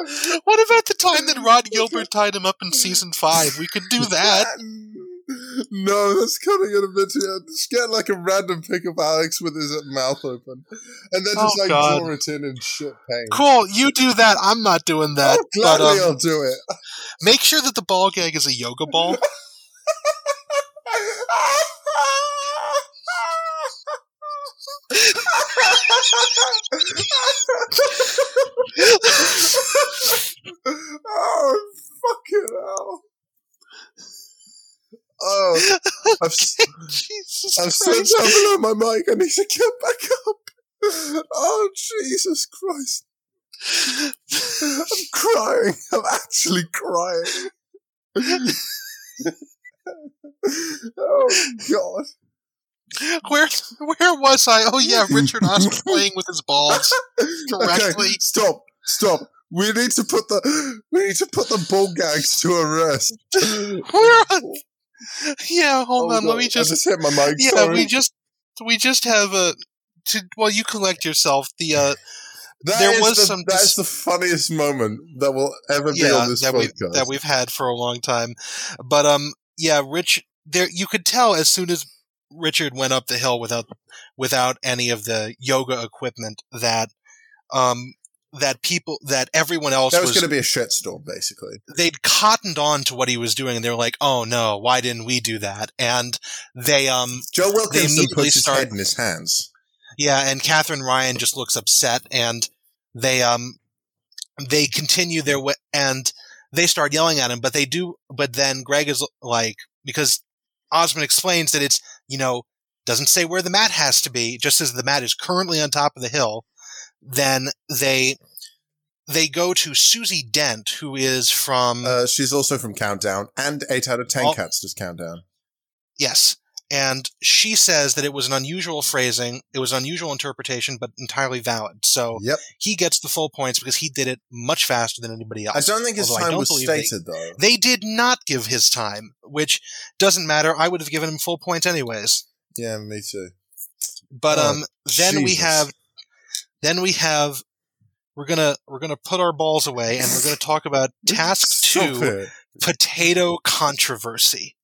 find it. What about the time that Rod Gilbert tied him up in season five? We could do that. No, that's kind of going to be too. Just get like a random pic of Alex with his mouth open, and then just oh, like God. draw it in and shit paint. Cool, you do that. I'm not doing that. Oh, gladly, but, um, I'll do it. Make sure that the ball gag is a yoga ball. Oh, fucking hell. Oh, I've, Jesus I've slid down below my mic. I need to get back up. Oh, Jesus Christ. I'm crying. I'm actually crying. Oh, God. Where where was I? Oh, yeah, Richard Osman playing with his balls correctly. Okay, stop, stop. We need to put the we need to put the ball gags to a rest. We're on... Yeah, hold oh, on. God. Let me just. I just hit my mic. Yeah, sorry. we just we just have a. To, well, you collect yourself. The uh, that there was the, some. That's the funniest moment that will ever yeah, be on this that podcast we've, that we've had for a long time. But um, yeah, Rich. There, you could tell as soon as Richard went up the hill without without any of the yoga equipment that um. That people, that everyone else that was, was going to be a shitstorm, basically. They'd cottoned on to what he was doing, and they were like, "Oh no, why didn't we do that?" And they, um, Joe Wilkinson puts his head in his hands. Yeah, and Catherine Ryan just looks upset, and they um they continue their way, and they start yelling at him. But they do. But then Greg is like, because Osman explains that it's, you know, doesn't say where the mat has to be, just as the mat is currently on top of the hill. Then they they go to Susie Dent, who is from... Uh, she's also from Countdown, and eight out of ten all, Cats Does Countdown. Yes, and she says that it was an unusual phrasing, it was an unusual interpretation, but entirely valid. So yep. He gets the full points because he did it much faster than anybody else. I don't think his Although time was stated, they, though. They did not give his time, which doesn't matter. I would have given him full points anyways. Yeah, me too. But oh, um, then Jesus. we have... Then we have we're gonna we're gonna put our balls away and we're gonna talk about task two, potato controversy.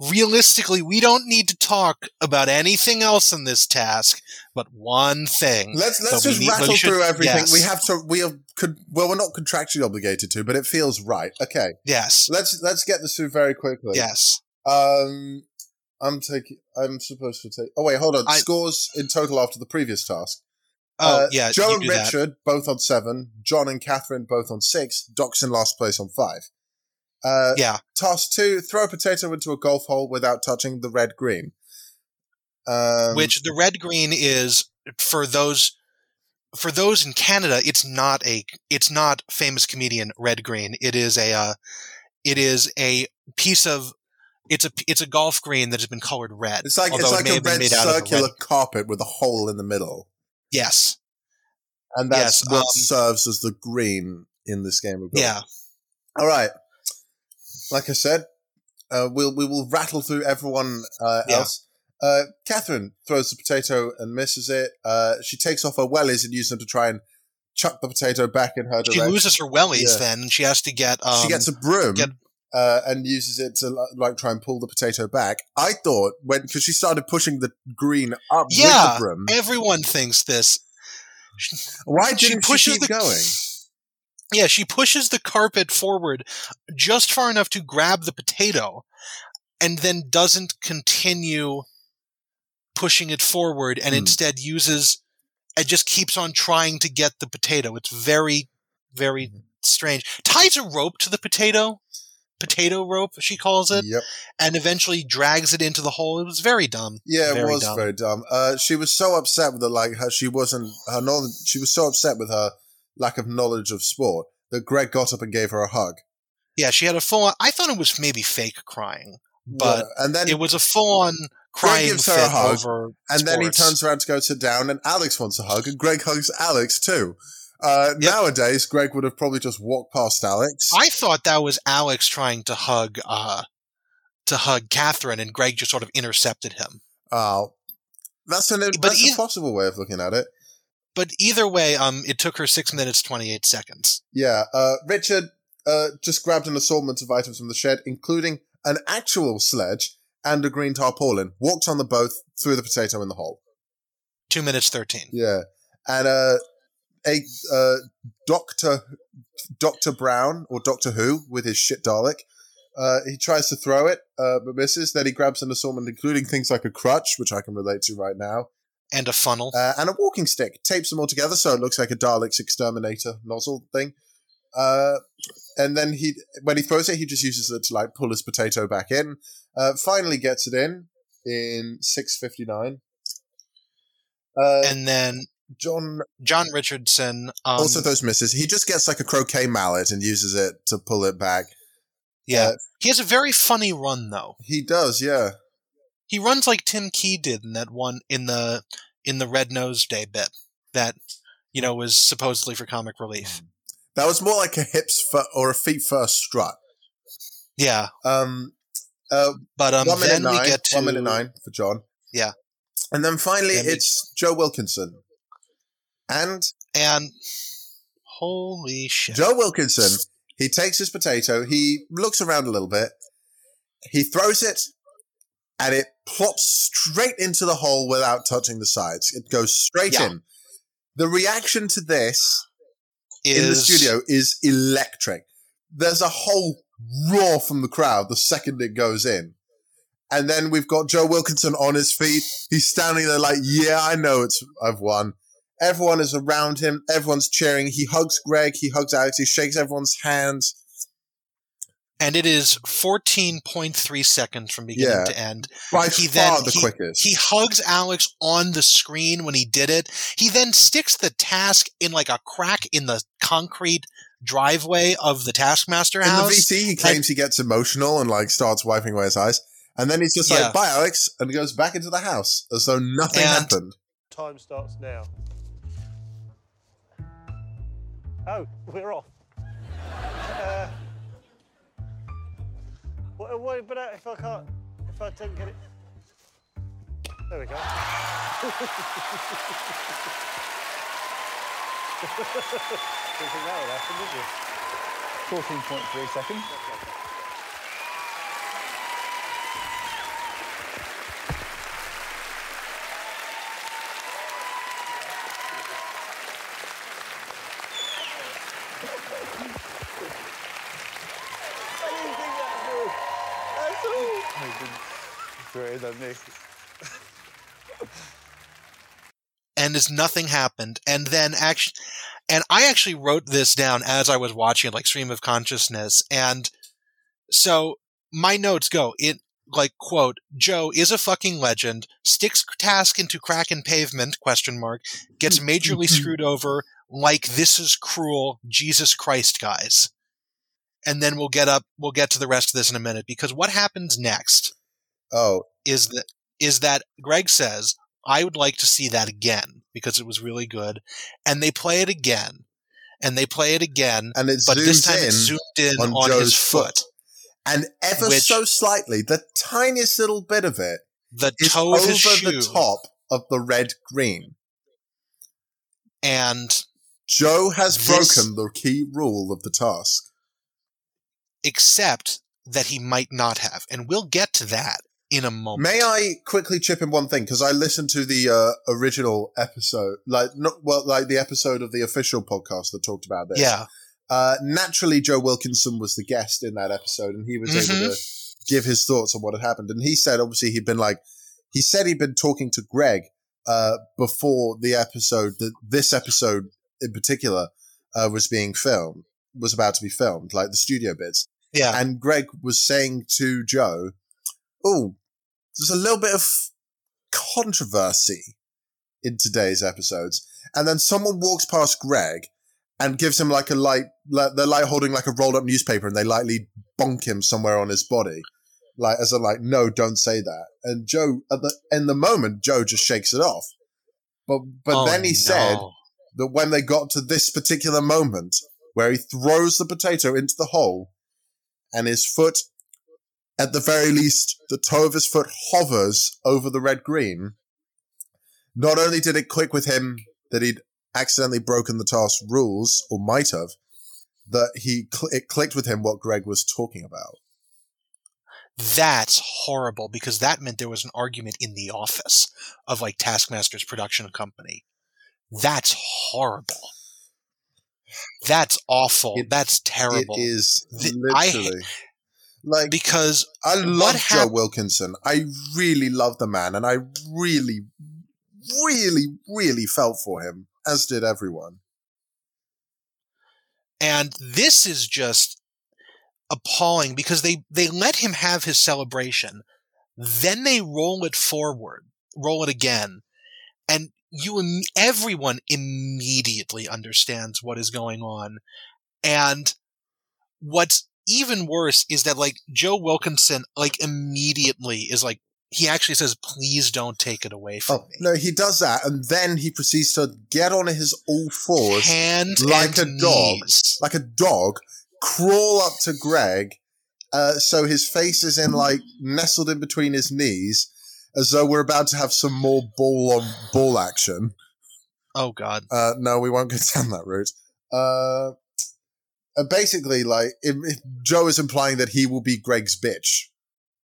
Realistically, we don't need to talk about anything else in this task, but one thing. Let's let's so just need, rattle should, through everything. Yes. We have to. We have, could. Well, we're not contractually obligated to, but it feels right. Okay. Yes. Let's let's get this through very quickly. Yes. Um, I'm taking. I'm supposed to take. Oh wait, hold on. I, Scores in total after the previous task. Uh, oh, yeah, Joe and Richard, that. both on seven. John and Catherine, both on six. Doc's in last place on five. Uh, yeah. Task two, throw a potato into a golf hole without touching the red-green. Um, Which, the red-green is, for those for those in Canada, it's not a it's not famous comedian red-green. It is a uh, it is a piece of It's a it's a golf green that has been colored red. It's like, it's like it a red circular red. carpet with a hole in the middle. Yes. And that's yes, what um, serves as the green in this game of golf. Yeah. All right. Like I said, uh, we'll, we will rattle through everyone uh, yeah. else. Uh, Catherine throws the potato and misses it. Uh, she takes off her wellies and uses them to try and chuck the potato back in her direction. She loses her wellies yeah. then, and she has to get... Um, she gets a broom get- uh, and uses it to like try and pull the potato back. I thought, when because she started pushing the green up yeah, with the broom. Yeah, everyone thinks this. Why didn't she, pushes she keep the, going? Yeah, she pushes the carpet forward just far enough to grab the potato and then doesn't continue pushing it forward and mm. instead uses and just keeps on trying to get the potato. It's very, very strange. Ties a rope to the potato, potato rope, she calls it, yep. and eventually drags it into the hole. It was very dumb. Yeah, it very was dumb. very dumb. Uh, she was so upset with it, like her, she wasn't her knowledge. She was so upset with her lack of knowledge of sport that Greg got up and gave her a hug. Yeah, she had a full on. I thought it was maybe fake crying, but yeah, and then it was a full on crying. Greg gives her a hug, over and sports. Then he turns around to go sit down, and Alex wants a hug, and Greg hugs Alex too. Uh, yep. Nowadays, Greg would have probably just walked past Alex. I thought that was Alex trying to hug, uh, to hug Catherine, and Greg just sort of intercepted him. Oh, that's an but that's e- a possible way of looking at it. But either way, um, it took her six minutes twenty eight seconds. Yeah, uh, Richard uh just grabbed an assortment of items from the shed, including an actual sledge and a green tarpaulin. Walked on the boat, threw the potato in the hole. Two minutes thirteen. Yeah, and uh. A uh, Doctor Doctor Brown or Doctor Who with his shit Dalek. Uh, he tries to throw it, uh, but misses. Then he grabs an assortment, including things like a crutch, which I can relate to right now, and a funnel, uh, and a walking stick. Tapes them all together so it looks like a Dalek's exterminator nozzle thing. Uh, and then he, when he throws it, he just uses it to like pull his potato back in. Uh, finally, gets it in in six fifty-nine, uh, and then. John John Richardson. Um, also those misses. He just gets like a croquet mallet and uses it to pull it back. Yeah. Uh, he has a very funny run though. He does, yeah. He runs like Tim Key did in that one in the in the Red Nose Day bit that, you know, was supposedly for Comic Relief. That was more like a hips fir- or a feet first strut. Yeah. Um uh but um one minute then nine, we get to one minute nine for John. Yeah. And then finally then it's we- Joe Wilkinson. And and holy shit. Joe Wilkinson, he takes his potato, he looks around a little bit, he throws it, and it plops straight into the hole without touching the sides. It goes straight yeah. in. The reaction to this is, in the studio is electric. There's a whole roar from the crowd the second it goes in. And then we've got Joe Wilkinson on his feet. He's standing there like, yeah, I know it's I've won. Everyone is around him. Everyone's cheering. He hugs Greg. He hugs Alex. He shakes everyone's hands. And it is fourteen point three seconds from beginning yeah, to end. By he far then, the he, quickest. He hugs Alex on the screen when he did it. He then sticks the task in like a crack in the concrete driveway of the Taskmaster house. In the V C, he claims and, he gets emotional and like starts wiping away his eyes. And then he's just yeah. like, bye, Alex, and goes back into the house as though nothing and happened. Time starts now. Oh, we're off. Uh, what, what but if I can't, if I don't get it? There we go. fourteen point three seconds. And as nothing happened, and then actually, and I actually wrote this down as I was watching it, like stream of consciousness. And so my notes go it like quote: "Joe is a fucking legend. Sticks task into crack in pavement? Question mark. Gets majorly screwed over. Like this is cruel. Jesus Christ, guys." And then we'll get up. We'll get to the rest of this in a minute because what happens next? Oh, is that is that Greg says, I would like to see that again because it was really good. And they play it again. And they play it again. And it but this time it's zoomed in on, on his foot. foot. And ever which, so slightly, the tiniest little bit of it the is toe of over his shoe. The top of the red green. And Joe has this, broken the key rule of the task. Except that he might not have. And we'll get to that in a moment. May I quickly chip in one thing? Because I listened to the uh, original episode, like not well, like the episode of the official podcast that talked about this. Yeah. Uh, naturally, Joe Wilkinson was the guest in that episode, and he was mm-hmm. able to give his thoughts on what had happened. And he said, obviously, he'd been like, he said he'd been talking to Greg uh, before the episode, the, this episode in particular, uh, was being filmed, was about to be filmed, like the studio bits. Yeah. And Greg was saying to Joe, oh, there's a little bit of controversy in today's episodes. And then someone walks past Greg and gives him like a light, like, they're like holding like a rolled up newspaper and they lightly bonk him somewhere on his body. Like, as a like, no, don't say that. And Joe, at the, in the moment, Joe just shakes it off. But, but oh, then he no. said that when they got to this particular moment where he throws the potato into the hole and his foot, at the very least, the toe of his foot hovers over the red green. Not only did it click with him that he'd accidentally broken the task rules, or might have, that he cl- it clicked with him what Greg was talking about. That's horrible, because that meant there was an argument in the office of, like, Taskmaster's production company. That's horrible. That's awful. It, That's terrible. It is, literally. The, I, Like, because I love hap- Joe Wilkinson. I really love the man, and I really, really, really felt for him, as did everyone. And this is just appalling because they, they let him have his celebration, then they roll it forward, roll it again, and you everyone immediately understands what is going on. And what's even worse is that, like, Joe Wilkinson, like, immediately is like, he actually says, please don't take it away from oh, me. No, he does that, and then he proceeds to get on his all fours, hand like a knees. dog, like a dog, crawl up to Greg, uh, so his face is in, like, nestled in between his knees, as though we're about to have some more ball on ball action. Oh, God. Uh, no, we won't go down that route. Uh... And basically, like, if, if Joe is implying that he will be Greg's bitch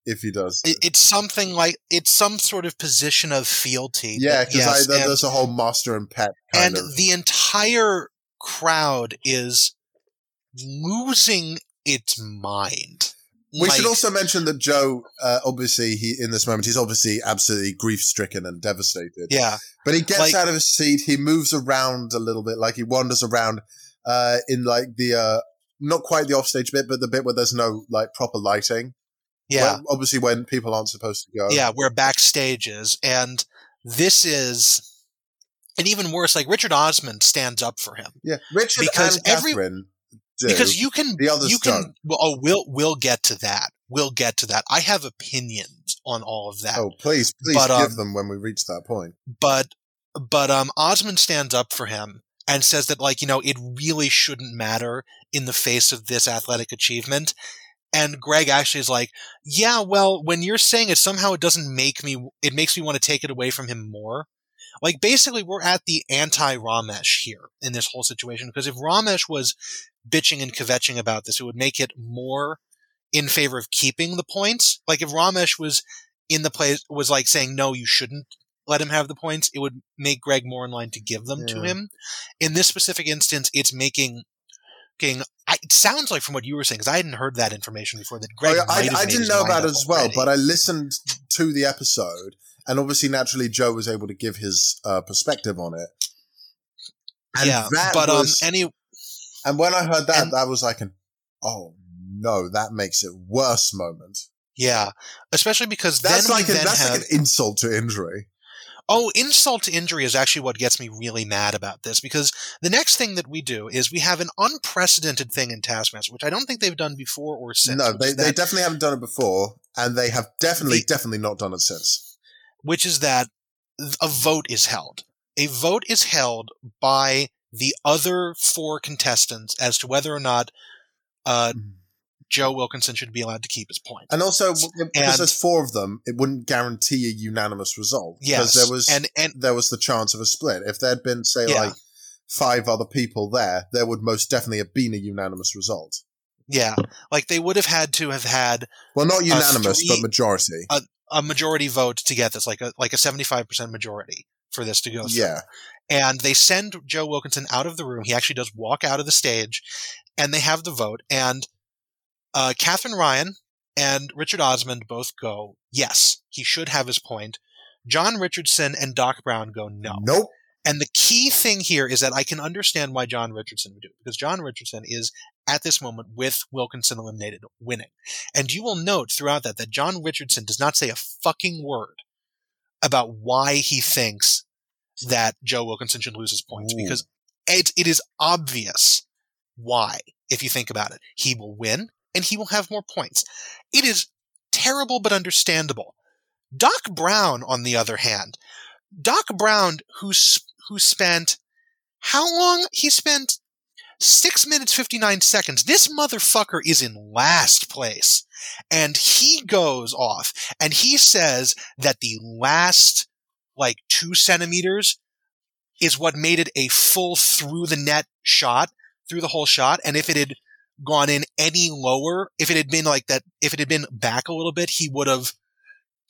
if he does. It, it's something like it's some sort of position of fealty. Yeah, because yes, there's a whole master and pet kind and of. The entire crowd is losing its mind. We like, should also mention that Joe, uh, obviously, he in this moment, he's obviously absolutely grief-stricken and devastated. Yeah. But he gets like, out of his seat. He moves around a little bit. Like, he wanders around uh, in, like, the uh, – not quite the offstage bit, but the bit where there's no, like, proper lighting. Yeah. Where, obviously, when people aren't supposed to go. Yeah, where backstage is. And this is – and even worse, like, Richard Osman stands up for him. Yeah. Richard because and every- Catherine – Do. Because you can, the others you can. Don't. Well, oh, we'll we'll get to that. We'll get to that. I have opinions on all of that. Oh, please, please but, give um, them when we reach that point. But but um, Osman stands up for him and says that, like, you know, it really shouldn't matter in the face of this athletic achievement. And Greg actually is like, yeah, well, when you're saying it, somehow it doesn't make me. It makes me want to take it away from him more. Like, basically, we're at the anti-Ramesh here in this whole situation, because if Ramesh was bitching and kvetching about this, it would make it more in favor of keeping the points. Like, if Ramesh was in the place, was like saying, no, you shouldn't let him have the points, it would make Greg more in line to give them yeah. to him. In this specific instance, it's making, making I, it sounds like from what you were saying, because I hadn't heard that information before, that Greg oh, I, I, I didn't know about it as well, already. But I listened to the episode, and obviously, naturally, Joe was able to give his uh, perspective on it. And yeah, that but was, um, any. And when I heard that, and, that was like an, oh, no, that makes it worse moment. Yeah, especially because that's then like we a, then That's have, like an insult to injury. Oh, insult to injury is actually what gets me really mad about this, because the next thing that we do is we have an unprecedented thing in Taskmaster, which I don't think they've done before or since. No, they, they that, definitely haven't done it before, and they have definitely, the, definitely not done it since. Which is that a vote is held. A vote is held by the other four contestants as to whether or not uh, Joe Wilkinson should be allowed to keep his point. And also, because and, there's four of them, it wouldn't guarantee a unanimous result. Yes. Because there was, and, and, there was the chance of a split. If there had been, say, yeah. like five other people there, there would most definitely have been a unanimous result. Yeah. Like, they would have had to have had... Well, not unanimous, three, but majority. A, a majority vote to get this, like a like a seventy-five percent majority for this to go through. Yeah. And they send Joe Wilkinson out of the room. He actually does walk out of the stage, and they have the vote. And uh, Catherine Ryan and Richard Osmond both go, yes, he should have his point. John Richardson and Doc Brown go, no. Nope. And the key thing here is that I can understand why John Richardson would do it, because John Richardson is, at this moment, with Wilkinson eliminated, winning. And you will note throughout that that John Richardson does not say a fucking word about why he thinks that Joe Wilkinson should lose his points, Ooh. because it, it is obvious why, if you think about it. He will win, and he will have more points. It is terrible but understandable. Doc Brown, on the other hand, Doc Brown, who, who spent how long? He spent six minutes, fifty-nine seconds. This motherfucker is in last place, and he goes off, and he says that the last like two centimeters is what made it a full through the net shot, through the whole shot. And if it had gone in any lower, if it had been like that, if it had been back a little bit, he would have,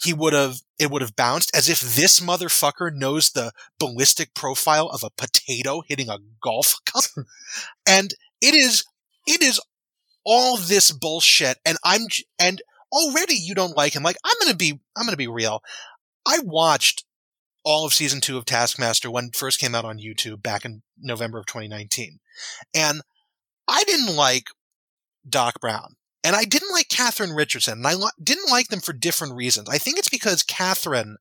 he would have, it would have bounced. As if this motherfucker knows the ballistic profile of a potato hitting a golf cup. And it is, it is all this bullshit. And I'm, and already you don't like him. Like, I'm going to be, I'm going to be real. I watched all of season two of Taskmaster when it first came out on YouTube back in November of twenty nineteen. And I didn't like Doc Brown, and I didn't like Catherine Richardson, and I lo- didn't like them for different reasons. I think it's because Catherine,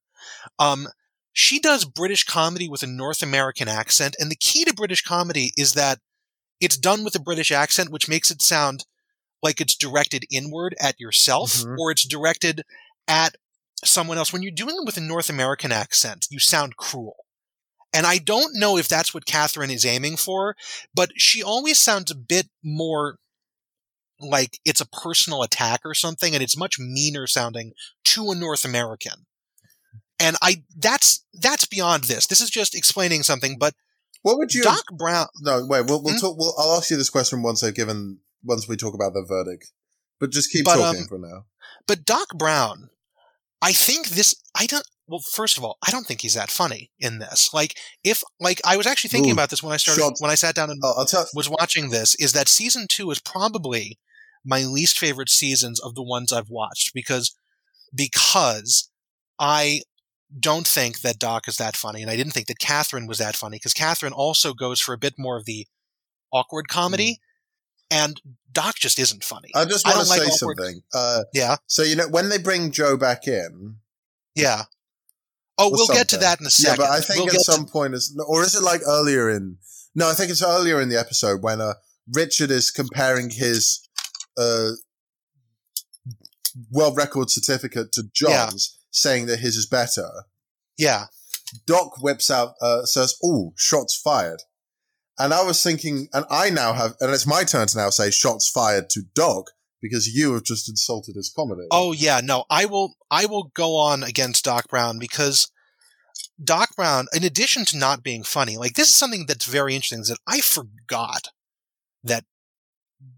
um, she does British comedy with a North American accent, and the key to British comedy is that it's done with a British accent, which makes it sound like it's directed inward at yourself, mm-hmm. or it's directed at someone else. When you're doing it with a North American accent, you sound cruel. And I don't know if that's what Catherine is aiming for, but she always sounds a bit more like it's a personal attack or something, and it's much meaner sounding to a North American. And I that's that's beyond this. This is just explaining something, but what would you Doc Brown No, wait, we'll we'll hmm? talk we'll, I'll ask you this question once I've given once we talk about the verdict. But just keep but, talking um, for now. But Doc Brown, I think this, I don't, well, first of all, I don't think he's that funny in this. Like, if, like, I was actually thinking Ooh, about this when I started, shots. when I sat down and oh, I'll tell- was watching this, is that season two is probably my least favorite seasons of the ones I've watched because because I don't think that Doc is that funny, and I didn't think that Catherine was that funny because Catherine also goes for a bit more of the awkward comedy, mm. and Doc just isn't funny. I just want I to like say awkward. something. Uh, yeah. So you know when they bring Joe back in. Yeah. Oh, we'll something. get to that in a second. Yeah, but I think we'll at some to- point, is, or is it like earlier in? No, I think it's earlier in the episode when uh, Richard is comparing his uh, world record certificate to John's, yeah. saying that his is better. Yeah. Doc whips out, uh, says, "Oh, shots fired." And I was thinking, and I now have, and it's my turn to now say shots fired to Doc because you have just insulted his comedy. Oh yeah, no, I will, I will go on against Doc Brown because Doc Brown, in addition to not being funny, like this is something that's very interesting is that I forgot that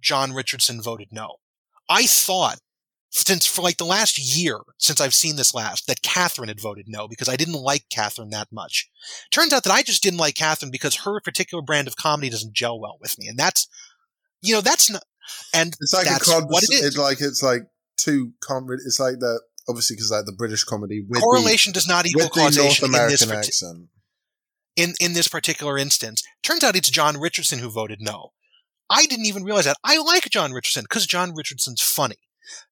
John Richardson voted no. I thought since for like the last year, since I've seen this last, that Catherine had voted no because I didn't like Catherine that much. Turns out that I just didn't like Catherine because her particular brand of comedy doesn't gel well with me. And that's, you know, that's not, and it's like that's a con- what it is. It's like, it's like two, com- it's like the, obviously because like the British comedy. With Correlation the, does not equal causation in this, parti- in, in this particular instance. Turns out it's John Richardson who voted no. I didn't even realize that. I like John Richardson because John Richardson's funny.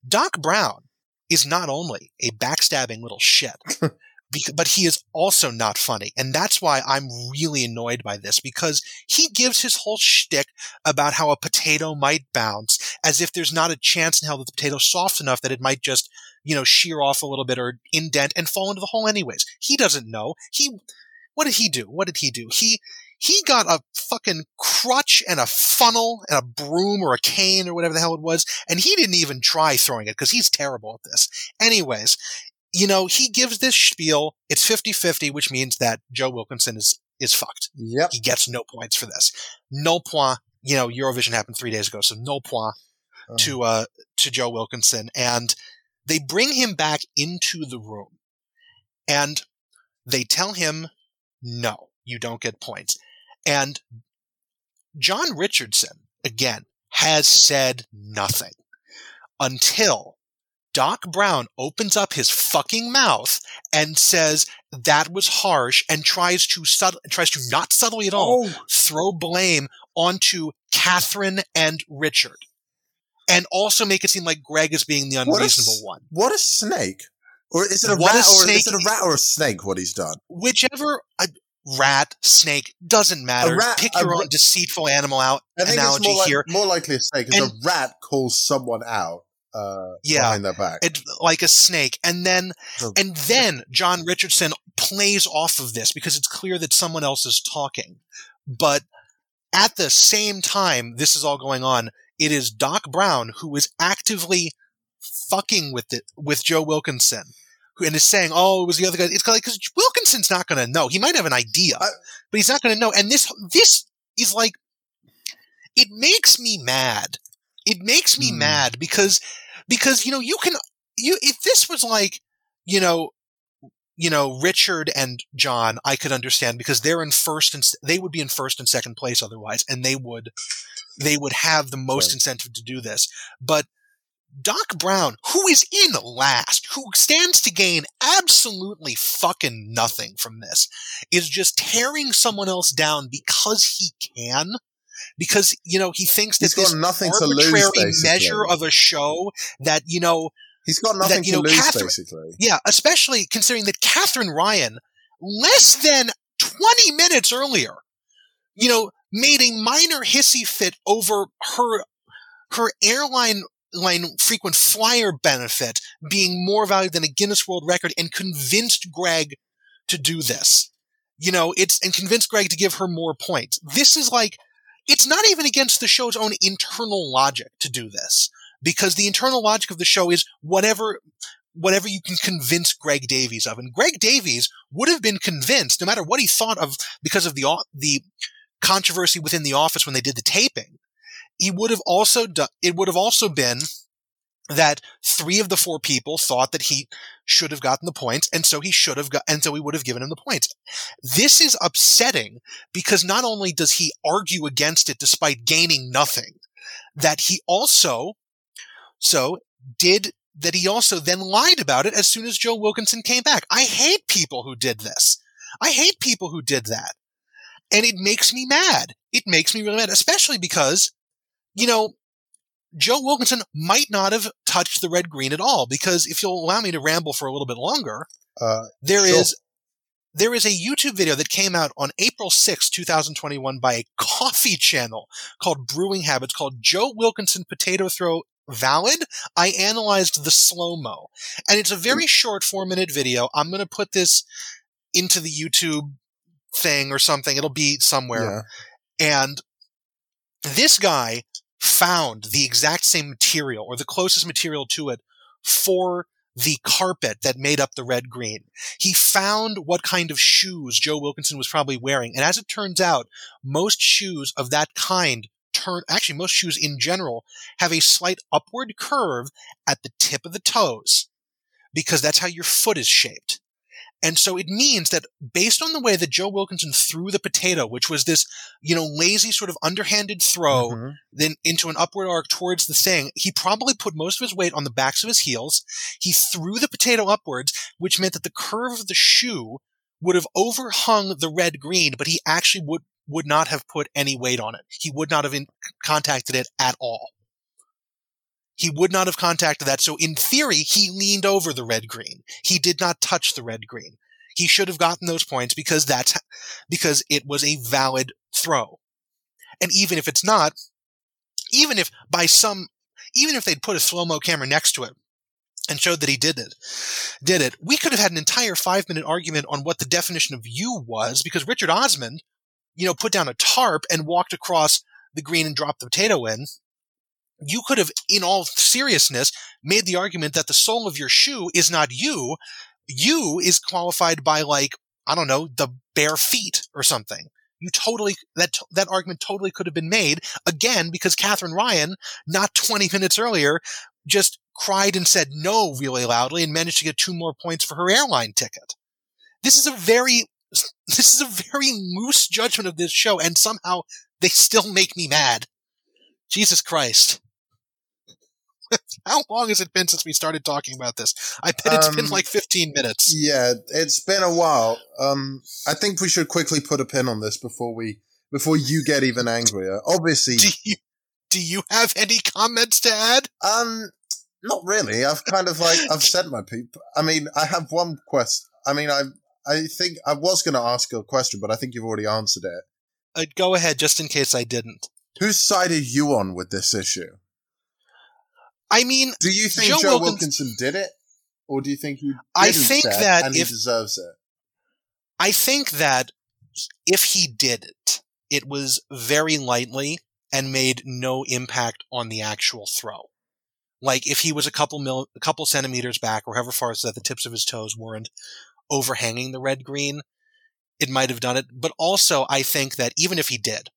Doc Brown is not only a backstabbing little shit, but he is also not funny. And that's why I'm really annoyed by this because he gives his whole shtick about how a potato might bounce as if there's not a chance in hell that the potato's soft enough that it might just, you know, shear off a little bit or indent and fall into the hole anyways. He doesn't know. He, what did he do? What did he do? He, He got a fucking crutch and a funnel and a broom or a cane or whatever the hell it was, and he didn't even try throwing it because he's terrible at this. Anyways, you know, he gives this spiel. It's fifty-fifty, which means that Joe Wilkinson is is fucked. Yep. He gets no points for this. No point. You know, Eurovision happened three days ago, so no point oh. to uh, to Joe Wilkinson. And they bring him back into the room, and they tell him, no, you don't get points. And John Richardson, again, has said nothing until Doc Brown opens up his fucking mouth and says that was harsh and tries to sub- tries to not subtly at all oh. throw blame onto Catherine and Richard and also make it seem like Greg is being the unreasonable what a, one. What a snake. Or is it a what rat a or is it a rat or a snake what he's done? Whichever uh, Rat, snake, doesn't matter. Rat, Pick your own rat. deceitful animal out I think analogy it's more here. Like, more likely a snake is and, a rat calls someone out uh, yeah, behind their back, it, like a snake. And then, oh. and then John Richardson plays off of this because it's clear that someone else is talking. But at the same time, this is all going on. It is Doc Brown who is actively fucking with it with Joe Wilkinson. And is saying, oh, it was the other guy. It's like, because Wilkinson's not going to know. He might have an idea, I, but he's not going to know. And this this is like, it makes me mad. It makes me mm. mad because, because, you know, you can, you, if this was like, you know, you know, Richard and John, I could understand because they're in first and they would be in first and second place otherwise. And they would, they would have the most right. incentive to do this. But Doc Brown, who is in last, who stands to gain absolutely fucking nothing from this, is just tearing someone else down because he can, because, you know, he thinks that he's this got nothing arbitrary to lose, basically. Measure of a show that, you know... He's got nothing that, you know, to lose, Catherine, basically. Yeah, especially considering that Catherine Ryan, less than twenty minutes earlier, you know, made a minor hissy fit over her her airline... line frequent flyer benefit being more valued than a Guinness World Record and convinced Greg to do this. You know, it's, and convinced Greg to give her more points. This is like, it's not even against the show's own internal logic to do this because the internal logic of the show is whatever, whatever you can convince Greg Davies of. And Greg Davies would have been convinced no matter what he thought of because of the, the controversy within the office when they did the taping. He would have also done, it would have also been that three of the four people thought that he should have gotten the points, and so he should have got, and so we would have given him the points. This is upsetting because not only does he argue against it despite gaining nothing, that he also so did that he also then lied about it as soon as Joe Wilkinson came back. I hate people who did this. I hate people who did that. And it makes me mad. It makes me really mad, especially because, you know, Joe Wilkinson might not have touched the red green at all, because if you'll allow me to ramble for a little bit longer, uh, there sure. is there is a YouTube video that came out on April sixth, two thousand twenty-one by a coffee channel called Brewing Habits called Joe Wilkinson Potato Throw Valid. I analyzed the slow-mo. And it's a very short four-minute video. I'm going to put this into the YouTube thing or something. It'll be somewhere. Yeah. And this guy found the exact same material or the closest material to it for the carpet that made up the red green. He found what kind of shoes Joe Wilkinson was probably wearing. And as it turns out, most shoes of that kind turn, actually most shoes in general, have a slight upward curve at the tip of the toes, because that's how your foot is shaped. And so it means that based on the way that Joe Wilkinson threw the potato, which was this, you know, lazy sort of underhanded throw, mm-hmm. then into an upward arc towards the thing, he probably put most of his weight on the backs of his heels. He threw the potato upwards, which meant that the curve of the shoe would have overhung the red green, but he actually would, would not have put any weight on it. He would not have in- contacted it at all. He would not have contacted that. So in theory, he leaned over the red green. He did not touch the red green. He should have gotten those points because that's, because it was a valid throw. And even if it's not, even if by some, even if they'd put a slow-mo camera next to it and showed that he did it, did it, we could have had an entire five minute argument on what the definition of you was, because Richard Osman, you know, put down a tarp and walked across the green and dropped the potato in. You could have, in all seriousness, made the argument that the sole of your shoe is not you. You is qualified by, like, I don't know, the bare feet or something. You totally, that that argument totally could have been made, again, because Catherine Ryan, not twenty minutes earlier, just cried and said no really loudly and managed to get two more points for her airline ticket. This is a very, this is a very loose judgment of this show, and somehow they still make me mad. Jesus Christ. How long has it been since we started talking about this? I bet it's um, been like fifteen minutes. Yeah, it's been a while. Um, I think we should quickly put a pin on this before we before you get even angrier. Obviously, do you, do you have any comments to add? Um, not really. I've kind of like I've said my peep. I mean, I have one question. I mean, I I think I was going to ask a question, but I think you've already answered it. Uh, go ahead, just in case I didn't. Whose side are you on with this issue? I mean, do you think Joe, Joe Wilkinson, Wilkinson did it, or do you think he? I think that and if, he deserves it. I think that if he did it, it was very lightly and made no impact on the actual throw. Like if he was a couple mil, a couple centimeters back, or however far, so that the tips of his toes weren't overhanging the red green, it might have done it. But also, I think that even if he did,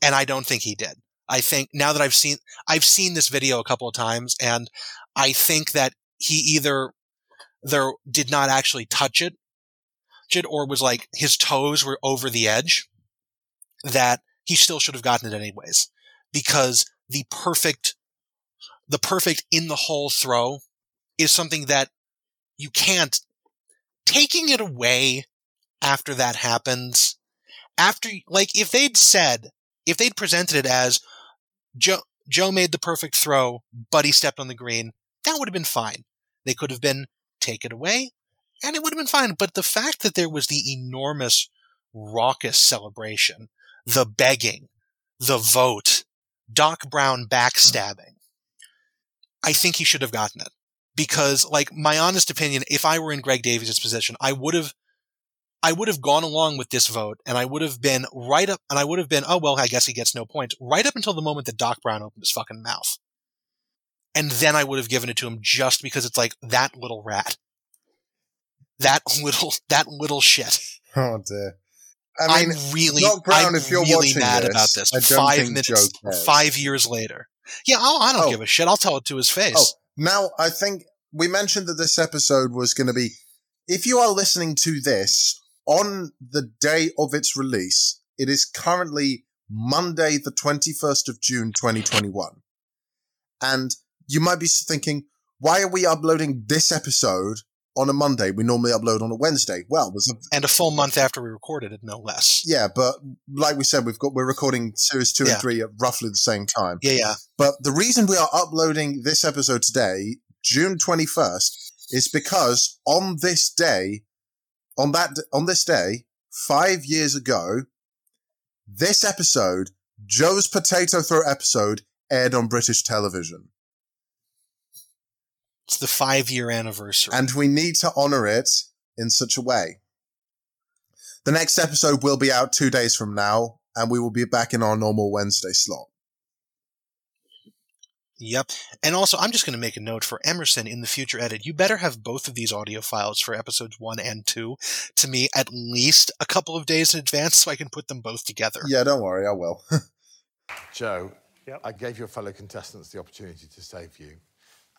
and I don't think he did. I think now that I've seen, I've seen this video a couple of times, and I think that he either there did not actually touch it, or was like his toes were over the edge, that he still should have gotten it anyways, because the perfect, the perfect in the hole throw is something that you can't, taking it away after that happens, after, like if they'd said, if they'd presented it as, Joe, Joe made the perfect throw, but he stepped on the green, that would have been fine. They could have been, take it away, and it would have been fine. But the fact that there was the enormous, raucous celebration, the begging, the vote, Doc Brown backstabbing, I think he should have gotten it. Because, like, my honest opinion, if I were in Greg Davies' position, I would have I would have gone along with this vote, and I would have been right up, and I would have been, oh, well, I guess he gets no points, right up until the moment that Doc Brown opened his fucking mouth. And then I would have given it to him just because it's like, that little rat. That little, that little shit. Oh, dear. I mean, I'm really, Doc Brown, I'm if you're really mad this, about this. I don't five think minutes, Joe cares. Five years later. Yeah, I'll, I don't oh. give a shit. I'll tell it to his face. Oh, now, I think we mentioned that this episode was going to be, if you are listening to this, on the day of its release, it is currently Monday, the twenty-first of June, twenty twenty-one. And you might be thinking, why are we uploading this episode on a Monday? We normally upload on a Wednesday. Well, there's a- and a full month after we recorded it, no less. Yeah, but like we said, we've got we're recording series two yeah. and three at roughly the same time. Yeah, yeah. But the reason we are uploading this episode today, June twenty-first, is because on this day, on that on this day, five years ago, this episode, Joe's Potato Throw episode, aired on British television. It's the five-year anniversary. And we need to honor it in such a way. The next episode will be out two days from now, and we will be back in our normal Wednesday slot. Yep. And also, I'm just going to make a note for Emerson in the future edit. You better have both of these audio files for episodes one and two to me at least a couple of days in advance so I can put them both together. Yeah, don't worry. I will. Joe, yep. I gave your fellow contestants the opportunity to save you,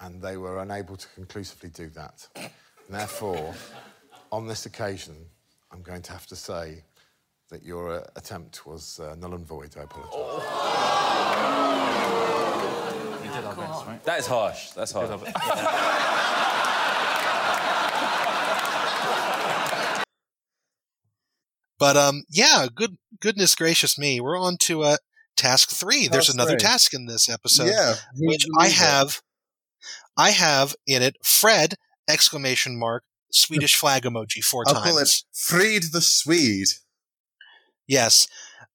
and they were unable to conclusively do that. Therefore, on this occasion, I'm going to have to say that your uh, attempt was uh, null and void. I apologise. Oh. You did our best, right? That is harsh. That's harsh. Yeah. But, um, yeah, good, goodness gracious me. We're on to uh, task three. Task There's another three. task in this episode, yeah, which I have... I have in it Fred, exclamation mark, Swedish flag emoji four I'll times. I'll call it Fred the Swede. Yes.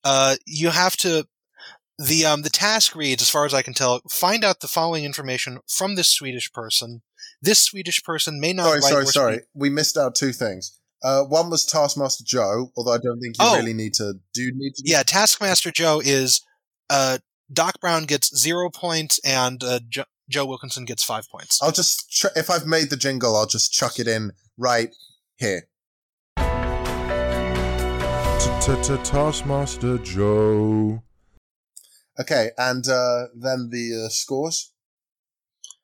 Uh, you have to – the um, the task reads, as far as I can tell, find out the following information from this Swedish person. This Swedish person may not – Sorry, sorry, sorry. Spe- we missed out two things. Uh, one was Taskmaster Joe, although I don't think you oh. really need to – do you need to – Yeah, Taskmaster Joe is uh, Doc Brown gets zero points and uh, – jo- Joe Wilkinson gets five points. I'll just, tr- if I've made the jingle, I'll just chuck it in right here. Taskmaster Joe. Okay, and uh, then the uh, scores.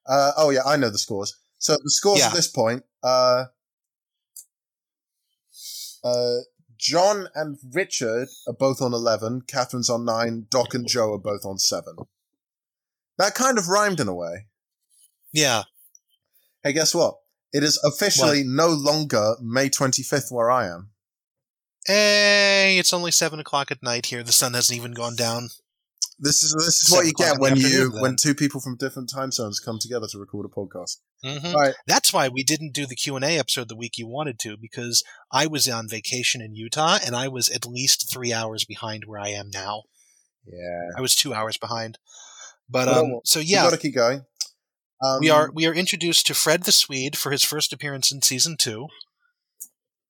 Uh, oh, yeah, I know the scores. So the scores yeah. at this point, uh, uh, John and Richard are both on eleven, Catherine's on nine, Doc and Joe are both on seven. That kind of rhymed in a way. Yeah. Hey, guess what? It is officially what? no longer May twenty-fifth where I am. Hey, it's only seven o'clock at night here. The sun hasn't even gone down. This is this is what you get when you then. when two people from different time zones come together to record a podcast. Mm-hmm. Right. That's why we didn't do the Q and A episode the week you wanted to, because I was on vacation in Utah, and I was at least three hours behind where I am now. Yeah. I was two hours behind. But um, so yeah, we gotta keep going. Um, we are we are introduced to Fred the Swede for his first appearance in season two.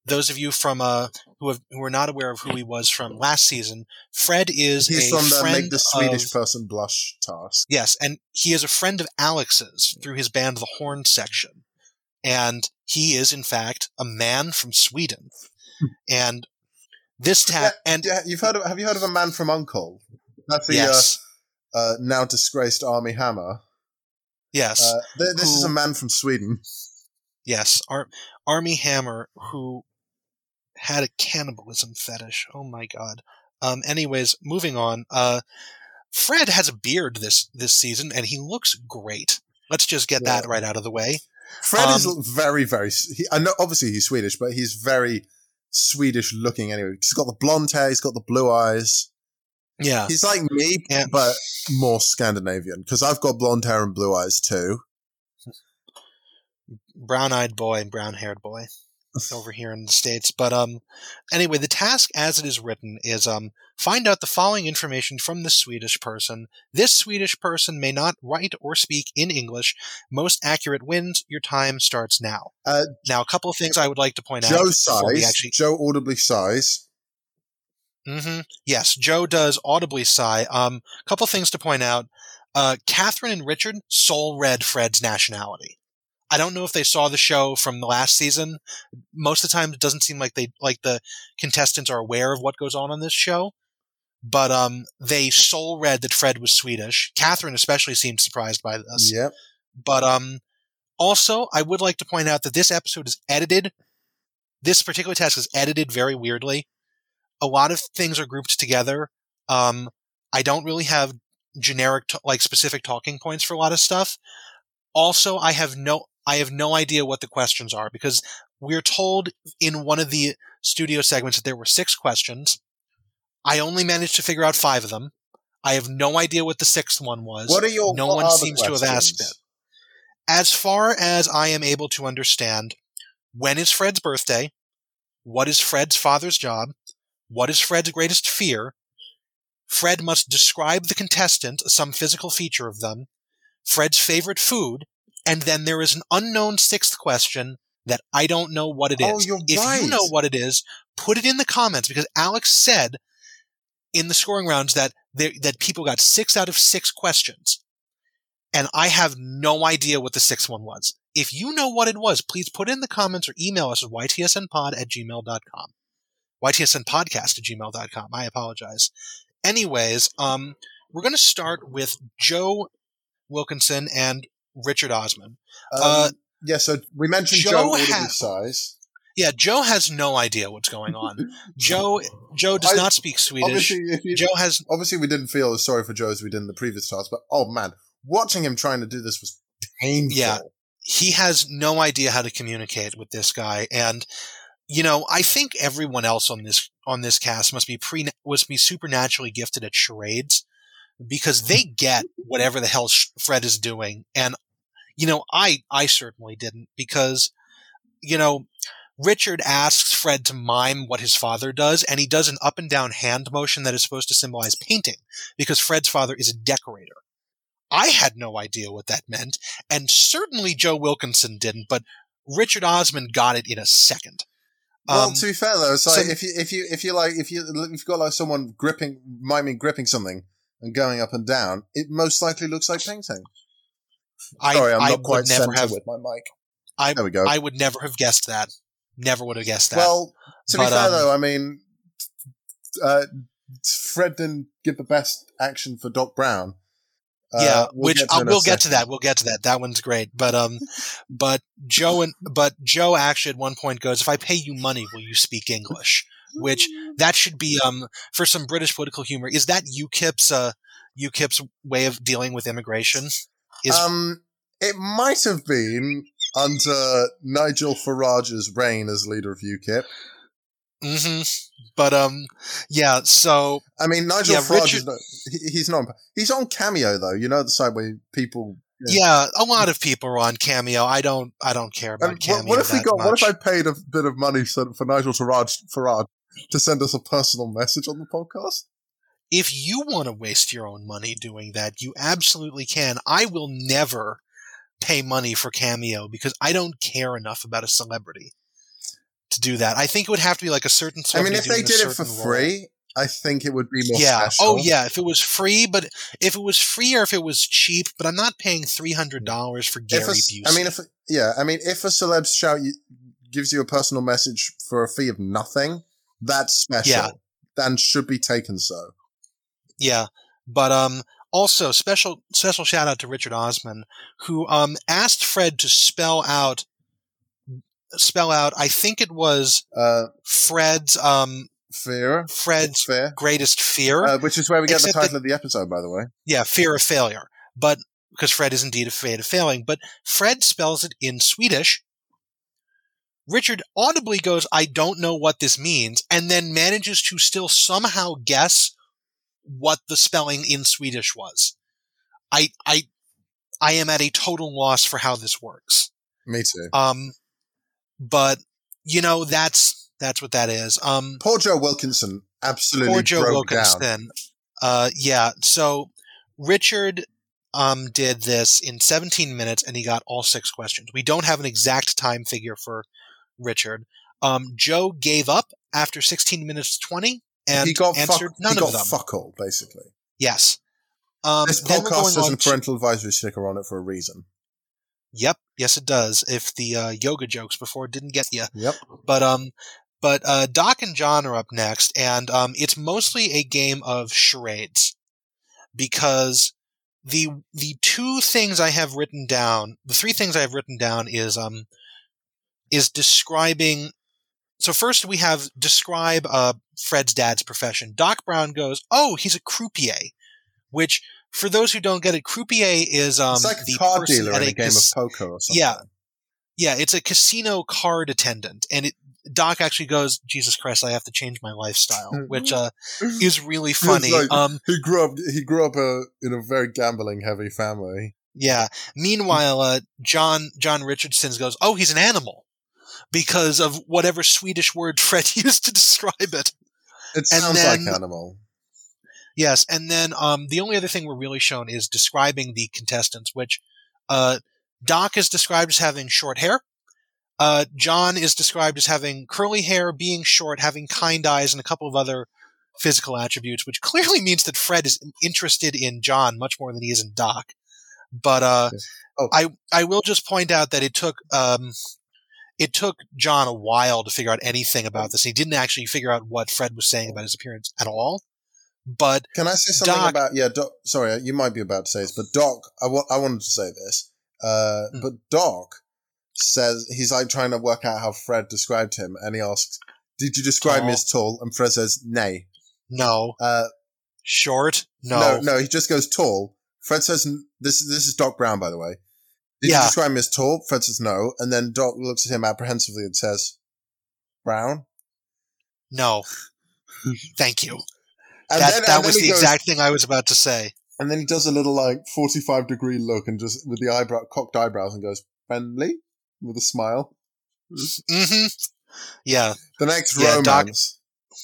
Those of you from uh who have who are not aware of who he was from last season, Fred is he's a from the friend make the Swedish of, person blush task. Yes, and he is a friend of Alex's through his band The Horn Section, and he is in fact a man from Sweden. and this ta- yeah, and yeah, you've heard of, have you heard of a man from Uncle? That's the, yes. Uh, Uh, now disgraced Army Hammer. Yes. Uh, th- this who, is a man from Sweden. Yes. Ar- Army Hammer, who had a cannibalism fetish. Oh, my God. Um, anyways, moving on. Uh, Fred has a beard this, this season, and he looks great. Let's just get yeah. that right out of the way. Fred um, is very, very... He, I know, obviously, he's Swedish, but he's very Swedish-looking anyway. He's got the blonde hair. He's got the blue eyes. Yeah, he's like me, yeah. but more Scandinavian, because I've got blonde hair and blue eyes too. Brown-eyed boy and brown-haired boy over here in the States. But um, anyway, the task as it is written is um, find out the following information from this Swedish person. This Swedish person may not write or speak in English. Most accurate wins. Your time starts now. Uh, now, a couple of things I would like to point Joe out. Joe sighs. Actually- Joe audibly sighs. Mm-hmm. Yes, Joe does audibly sigh. Um, a couple things to point out. Uh, Catherine and Richard soul read Fred's nationality. I don't know if they saw the show from the last season. Most of the time, it doesn't seem like they like the contestants are aware of what goes on on this show. But um, they soul read that Fred was Swedish. Catherine especially seemed surprised by this. Yep. But um, also, I would like to point out that this episode is edited. This particular task is edited very weirdly. A lot of things are grouped together. Um, I don't really have generic, t- like specific talking points for a lot of stuff. Also, I have no I have no idea what the questions are, because we're told in one of the studio segments that there were six questions. I only managed to figure out five of them. I have no idea what the sixth one was. What are your No one seems questions? to have asked it. As far as I am able to understand, when is Fred's birthday? What is Fred's father's job? What is Fred's greatest fear? Fred must describe the contestant, some physical feature of them, Fred's favorite food, and then there is an unknown sixth question that I don't know what it is. Oh, you're if right. you know what it is, put it in the comments, because Alex said in the scoring rounds that there, that people got six out of six questions, and I have no idea what the sixth one was. If you know what it was, please put it in the comments or email us at y t s n pod at gmail dot com. y t s n podcast at gmail dot com. I apologize. Anyways, um, we're going to start with Joe Wilkinson and Richard Osman. Um, uh, yeah, so we mentioned Joe, Joe ordered ha- his size. Yeah, Joe has no idea what's going on. Joe Joe does I, not speak Swedish. Obviously, Joe has obviously we didn't feel as sorry for Joe as we did in the previous task, but oh man, watching him trying to do this was painful. Yeah, he has no idea how to communicate with this guy, and you know, I think everyone else on this on this cast must be pre must be supernaturally gifted at charades, because they get whatever the hell Fred is doing. And, you know, I, I certainly didn't, because, you know, Richard asks Fred to mime what his father does, and he does an up and down hand motion that is supposed to symbolize painting, because Fred's father is a decorator. I had no idea what that meant, and certainly Joe Wilkinson didn't, but Richard Osman got it in a second. Well, um, to be fair though, it's like, so, if you, if you, if you like, if you, if you've got like someone gripping, miming, gripping something, and going up and down, it most likely looks like painting. I, Sorry, I'm I not quite never have, with my mic. I, there we go. I would never have guessed that. Never would have guessed that. Well, to but, be fair, um, though, I mean, uh, Fred didn't give the best action for Doc Brown. Uh, yeah, we'll which get uh, we'll get second. to that. We'll get to that. That one's great. But um, but Joe and but Joe actually at one point goes, "If I pay you money, will you speak English?" Which that should be, um, for some British political humor, is that UKIP's uh, UKIP's way of dealing with immigration? Is- um, it might have been under Nigel Farage's reign as leader of UKIP. Mm-hmm. But um, yeah. So I mean, Nigel yeah, Farage Richard- is not, he, he's not. He's on Cameo though. You know, the side where people. You know, yeah, a lot of people are on Cameo. I don't. I don't care about I mean, Cameo. What if we got? Much. What if I paid a bit of money for, for Nigel Farage? Farage. To send us a personal message on the podcast? If you want to waste your own money doing that, you absolutely can. I will never pay money for Cameo because I don't care enough about a celebrity to do that. I think it would have to be like a certain celebrity. I mean, if they did it for free, I think it would be more yeah. special. Oh, yeah. If it was free, but if it was free or if it was cheap, but I'm not paying three hundred dollars for Gary Busey. I mean, if, yeah. I mean, if a celeb shout gives you a personal message for a fee of nothing, that's special yeah. and should be taken so. Yeah. But um, also, special special shout out to Richard Osman, who um, asked Fred to spell out, spell out. I think it was uh, Fred's um, fear, Fred's fear. greatest fear, uh, which is where we get the title that, of the episode, by the way. Yeah, fear of failure, but because Fred is indeed afraid of failing, but Fred spells it in Swedish. Richard audibly goes, "I don't know what this means," and then manages to still somehow guess what the spelling in Swedish was. I I I am at a total loss for how this works. Me too. Um, but you know that's that's what that is. Um, poor Joe Wilkinson absolutely poor Joe broke Wilkinson. down. Uh, yeah. So Richard. Um, did this in seventeen minutes, and he got all six questions. We don't have an exact time figure for Richard. Um, Joe gave up after sixteen minutes twenty and he got answered fuck, none he of got them. Fuck all, basically. Yes. Um, this podcast has a parental advisory sticker on it for a reason. Yep. Yes, it does. If the uh, yoga jokes before didn't get you. Yep. But um, but uh, Doc and John are up next, and um, it's mostly a game of charades because. The the two things I have written down, the three things I have written down is um is describing. So first we have describe uh Fred's dad's profession. Doc Brown goes, "Oh, he's a croupier," which for those who don't get it, croupier is um, it's like a the card dealer in a, a game cas- of poker or something. Yeah, yeah, it's a casino card attendant, and it, Doc actually goes, "Jesus Christ, I have to change my lifestyle," which uh, is really funny. Like, um, he grew up. He grew up uh, in a very gambling-heavy family. Yeah. Meanwhile, uh, John John Richardson goes, "Oh, he's an animal," because of whatever Swedish word Fred used to describe it. It sounds then, like animal. Yes, and then um, the only other thing we're really shown is describing the contestants, which uh, Doc is described as having short hair. Uh, John is described as having curly hair, being short, having kind eyes, and a couple of other physical attributes, which clearly means that Fred is interested in John much more than he is in Doc. But uh, oh. I I will just point out that it took um, it took John a while to figure out anything about this. He didn't actually figure out what Fred was saying about his appearance at all. But can I say something Doc, about yeah? Doc, sorry, you might be about to say this, but Doc, I, wa- I wanted to say this. Uh, mm. But Doc says he's like trying to work out how Fred described him, and he asks, "Did you describe oh. me as tall?" And Fred says, "Nay, no, uh, short, no, no, no." He just goes tall. Fred says, "This this is Doc Brown, by the way. Did yeah. you describe me as tall?" Fred says, "No," and then Doc looks at him apprehensively and says, "Brown, no, thank you." And that then, that was the goes, exact thing I was about to say. And then he does a little like forty-five degree look and just with the eyebrow cocked eyebrows and goes friendly with a smile. Mm-hmm. Yeah. The next yeah, romance. Doc,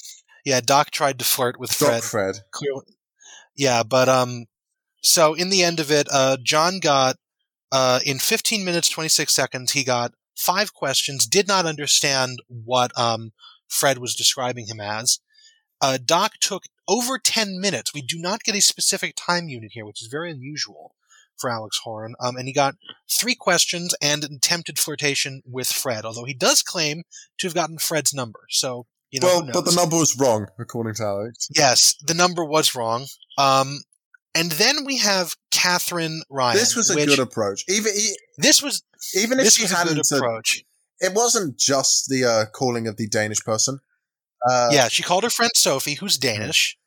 yeah, Doc tried to flirt with Fred. Doc Fred. Clearly. Yeah, but um, so in the end of it, uh, John got uh in fifteen minutes twenty-six seconds he got five questions. Did not understand what um Fred was describing him as. Uh, Doc took over ten minutes. We do not get a specific time unit here, which is very unusual for Alex Horne. Um, and he got three questions and an attempted flirtation with Fred, although he does claim to have gotten Fred's number. So, you know, well, but the number was wrong, according to Alex. Yes, the number was wrong. Um, and then we have Catherine Ryan. This was a which, good approach. Even he, this was even if this she was hadn't a good approach. A, it wasn't just the uh, calling of the Danish person. Uh, yeah, she called her friend Sophie, who's Danish,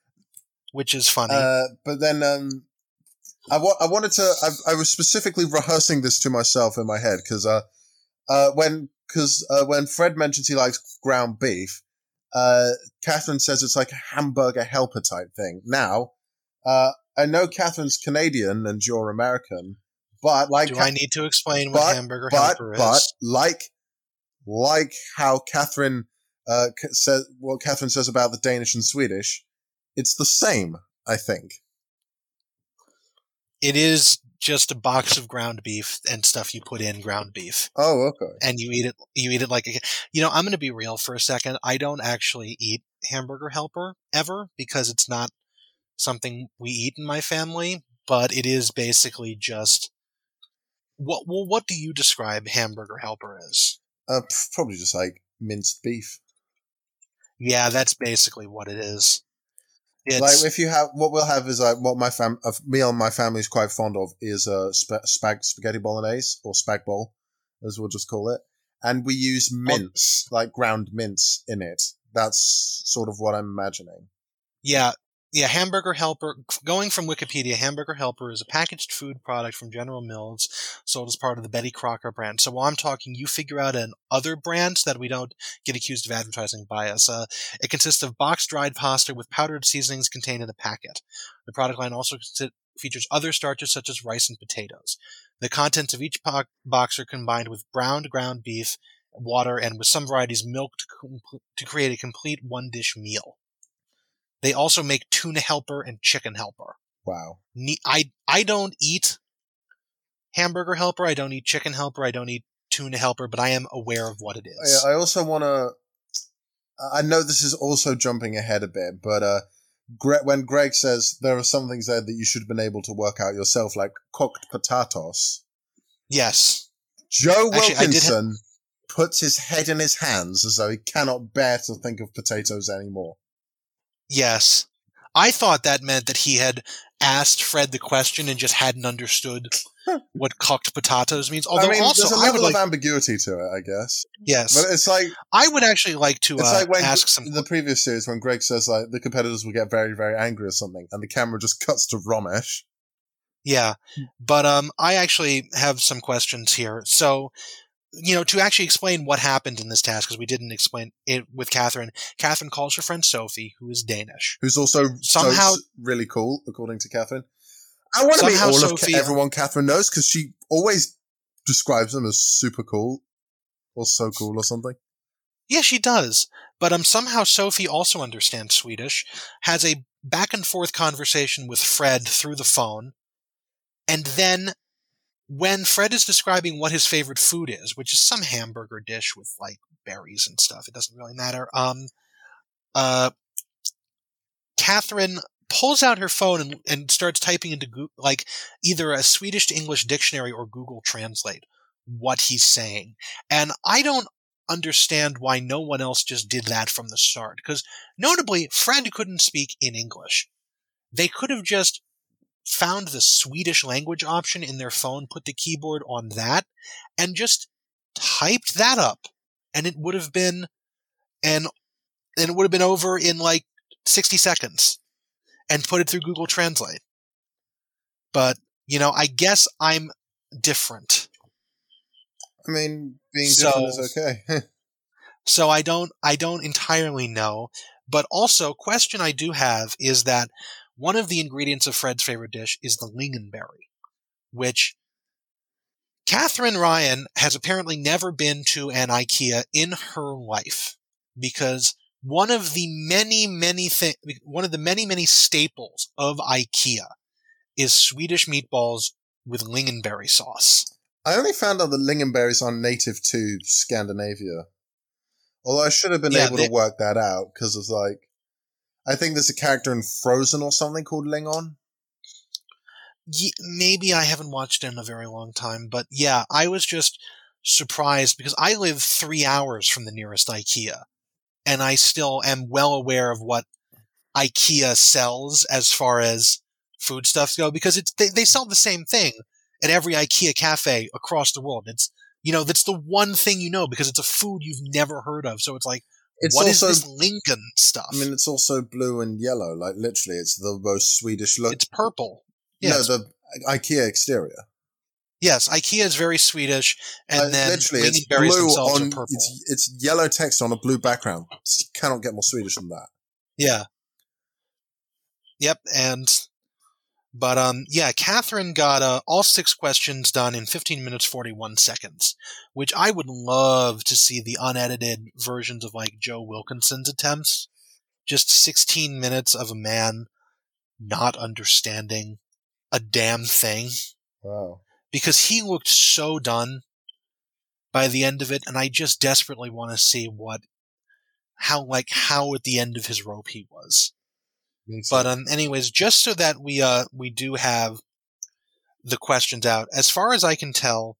which is funny. Uh, but then um, I, wa- I wanted to – I was specifically rehearsing this to myself in my head because uh, uh, when, uh, when Fred mentions he likes ground beef, uh, Catherine says it's like a hamburger helper type thing. Now, uh, I know Catherine's Canadian and you're American, but like – Do Ca- I need to explain but, what hamburger but, helper is? But like, like how Catherine – Uh, says, what Catherine says about the Danish and Swedish, it's the same, I think. It is just a box of ground beef and stuff you put in ground beef. Oh, okay. And you eat it You eat it like a – you know, I'm going to be real for a second. I don't actually eat hamburger helper ever because it's not something we eat in my family, but it is basically just – what? Well, what do you describe hamburger helper as? Uh, probably just like minced beef. Yeah, that's basically what it is. It's, like if you have, what we'll have is like what my fam, uh, me and my family is quite fond of is uh, sp- spag spaghetti bolognese or spag bol, as we'll just call it, and we use mince, oh. like ground mince, in it. That's sort of what I'm imagining. Yeah, yeah. Hamburger helper. Going from Wikipedia, hamburger helper is a packaged food product from General Mills, sold as part of the Betty Crocker brand. So while I'm talking, you figure out an other brand so that we don't get accused of advertising bias. Uh, it consists of boxed dried pasta with powdered seasonings contained in a packet. The product line also features other starches such as rice and potatoes. The contents of each po- box are combined with browned ground beef, water, and with some varieties milk to, com- to create a complete one-dish meal. They also make tuna helper and chicken helper. Wow. Ne- I, I don't eat hamburger helper. I don't eat chicken helper. I don't eat tuna helper, but I am aware of what it is. I also want to – I know this is also jumping ahead a bit, but uh, Gre- when Greg says there are some things there that you should have been able to work out yourself, like cooked potatoes. Yes. Joe Wilkinson Actually, I did ha- puts his head in his hands as though he cannot bear to think of potatoes anymore. Yes. I thought that meant that he had asked Fred the question and just hadn't understood what cocked potatoes means. Although I mean, also, there's a level I would of like, ambiguity to it, I guess. Yes. But it's like I would actually like to it's uh, like when ask some. In the previous series when Greg says like the competitors will get very, very angry or something and the camera just cuts to Ramesh. Yeah. But um, I actually have some questions here. So, you know, to actually explain what happened in this task, because we didn't explain it with Catherine, Catherine calls her friend Sophie, who is Danish. Who's also somehow really cool, according to Catherine. I want to meet all Sophie, of everyone Catherine knows, because she always describes them as super cool or so cool or something. Yeah, she does. But um, somehow Sophie also understands Swedish, has a back-and-forth conversation with Fred through the phone, and then when Fred is describing what his favorite food is, which is some hamburger dish with, like, berries and stuff, it doesn't really matter, um, uh, Catherine pulls out her phone and, and starts typing into, Go- like, either a Swedish to English dictionary or Google Translate what he's saying. And I don't understand why no one else just did that from the start, because notably, Fred couldn't speak in English. They could have just found the Swedish language option in their phone, put the keyboard on that, and just typed that up, and it would have been and and it would have been over in like sixty seconds, and put it through Google Translate. But, you know, I guess I'm different. I mean, being different so, is okay. so I don't, I don't entirely know. But also, question I do have is that one of the ingredients of Fred's favorite dish is the lingonberry, which Catherine Ryan has apparently never been to an IKEA in her life, because one of the many, many thing, one of the many, many staples of IKEA is Swedish meatballs with lingonberry sauce. I only found out that lingonberries are native to Scandinavia. Although I should have been yeah, able they- to work that out, because it's like, I think there's a character in Frozen or something called Lingon. Yeah, maybe. I haven't watched it in a very long time, but yeah, I was just surprised because I live three hours from the nearest IKEA, and I still am well aware of what IKEA sells as far as foodstuffs go, because it's, they, they sell the same thing at every IKEA cafe across the world. It's, you know, that's the one thing you know, because it's a food you've never heard of. So it's like, it's what also, is this Lincoln stuff? I mean, it's also blue and yellow. Like, literally, it's the most Swedish look. It's purple. Yes. No, the IKEA exterior. Yes, IKEA is very Swedish, and uh, then literally, it's blue on purple. It's, it's yellow text on a blue background. You cannot get more Swedish than that. Yeah. Yep, and... But, um, yeah, Catherine got uh, all six questions done in fifteen minutes, forty-one seconds, which I would love to see the unedited versions of, like, Joe Wilkinson's attempts. Just sixteen minutes of a man not understanding a damn thing. Wow. Because he looked so done by the end of it, and I just desperately want to see what, how, like, how at the end of his rope he was. But um, anyways, just so that we uh we do have the questions out. As far as I can tell,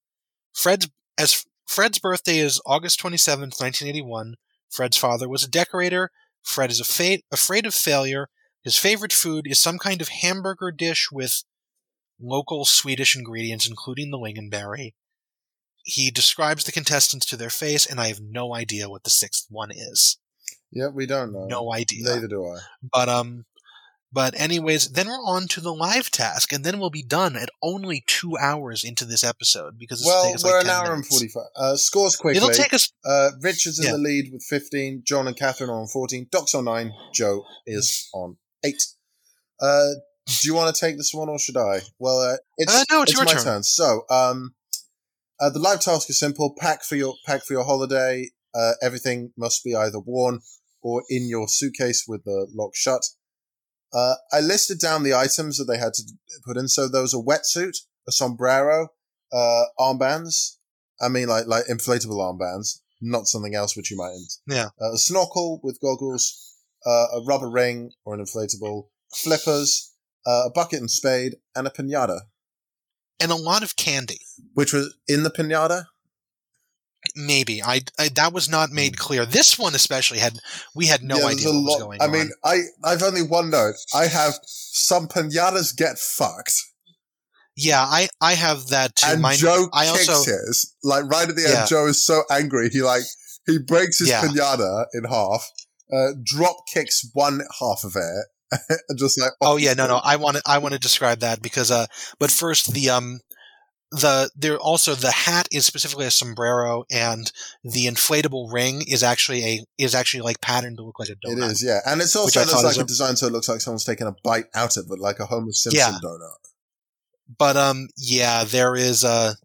Fred's as Fred's birthday is August twenty-seventh, nineteen eighty-one. Fred's father was a decorator. Fred is a fa- afraid of failure. His favorite food is some kind of hamburger dish with local Swedish ingredients, including the lingonberry. He describes the contestants to their face, and I have no idea what the sixth one is. Yeah, we don't know. No idea. Neither do I. But um. But anyways, then we're on to the live task, and then we'll be done at only two hours into this episode, because this well, will take us we're like an hour minutes. and forty-five. Uh, scores quickly. It'll take us. Uh, Richard's in yeah. the lead with fifteen. John and Catherine are on fourteen. Doc's on nine. Joe is on eight. Uh, do you want to take this one, or should I? Well, uh, it's uh, no, it's, it's your my turn. turn. So, um, uh, the live task is simple. Pack for your pack for your holiday. Uh, everything must be either worn or in your suitcase with the lock shut. Uh, I listed down the items that they had to put in. So there was a wetsuit, a sombrero, uh, armbands. I mean, like, like inflatable armbands, not something else which you might. Yeah. Uh, a snorkel with goggles, uh, a rubber ring or an inflatable, flippers, uh, a bucket and spade, and a piñata. And a lot of candy. Which was in the piñata? Maybe. I, I that was not made clear. This one especially had we had no yeah, idea what was going on. I mean, I I've only one note. I have some piñatas get fucked. Yeah, I, I have that too. And Mine, Joe I kicks also, his. Like right at the end, yeah. Joe is so angry. He like he breaks his yeah. piñata in half, uh, drop kicks one half of it, Just like, oh, oh yeah, no, no. I want to I want to describe that because. Uh, but first, the um, the there also the hat is specifically a sombrero, and the inflatable ring is actually a is actually like patterned to look like a donut. It is, yeah, and it's also it's like a design, so it looks like someone's taken a bite out of it, like a Homer Simpson yeah. donut. But um, yeah, there is a.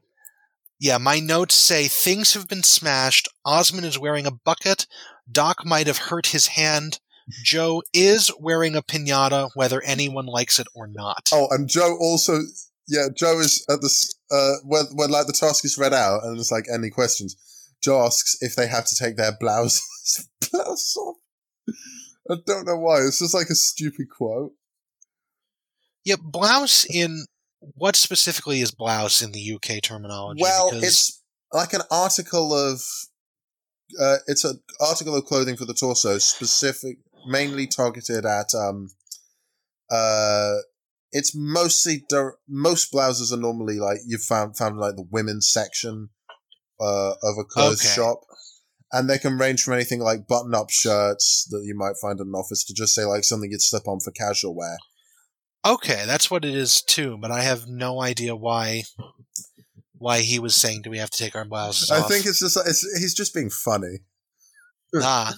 Yeah, my notes say things have been smashed. Osman is wearing a bucket. Doc might have hurt his hand. Joe is wearing a piñata, whether anyone likes it or not. Oh, and Joe also, yeah, Joe is at the uh, where, where like the task is read out, and it's like any questions. Joe asks if they have to take their blouses blouse off. I don't know why. It's just like a stupid quote. Yeah, blouse in. What specifically is blouse in the U K terminology? Well, because it's like an article of uh, it's an article of clothing for the torso, specific, mainly targeted at. Um, uh, it's mostly der- most blouses are normally like you found found like the women's section uh, of a clothes okay. shop, and they can range from anything like button up shirts that you might find in an office to just say like something you'd slip on for casual wear. Okay, that's what it is too, but I have no idea why why he was saying, do we have to take our blouses off? I think it's just it's, he's just being funny. Ah,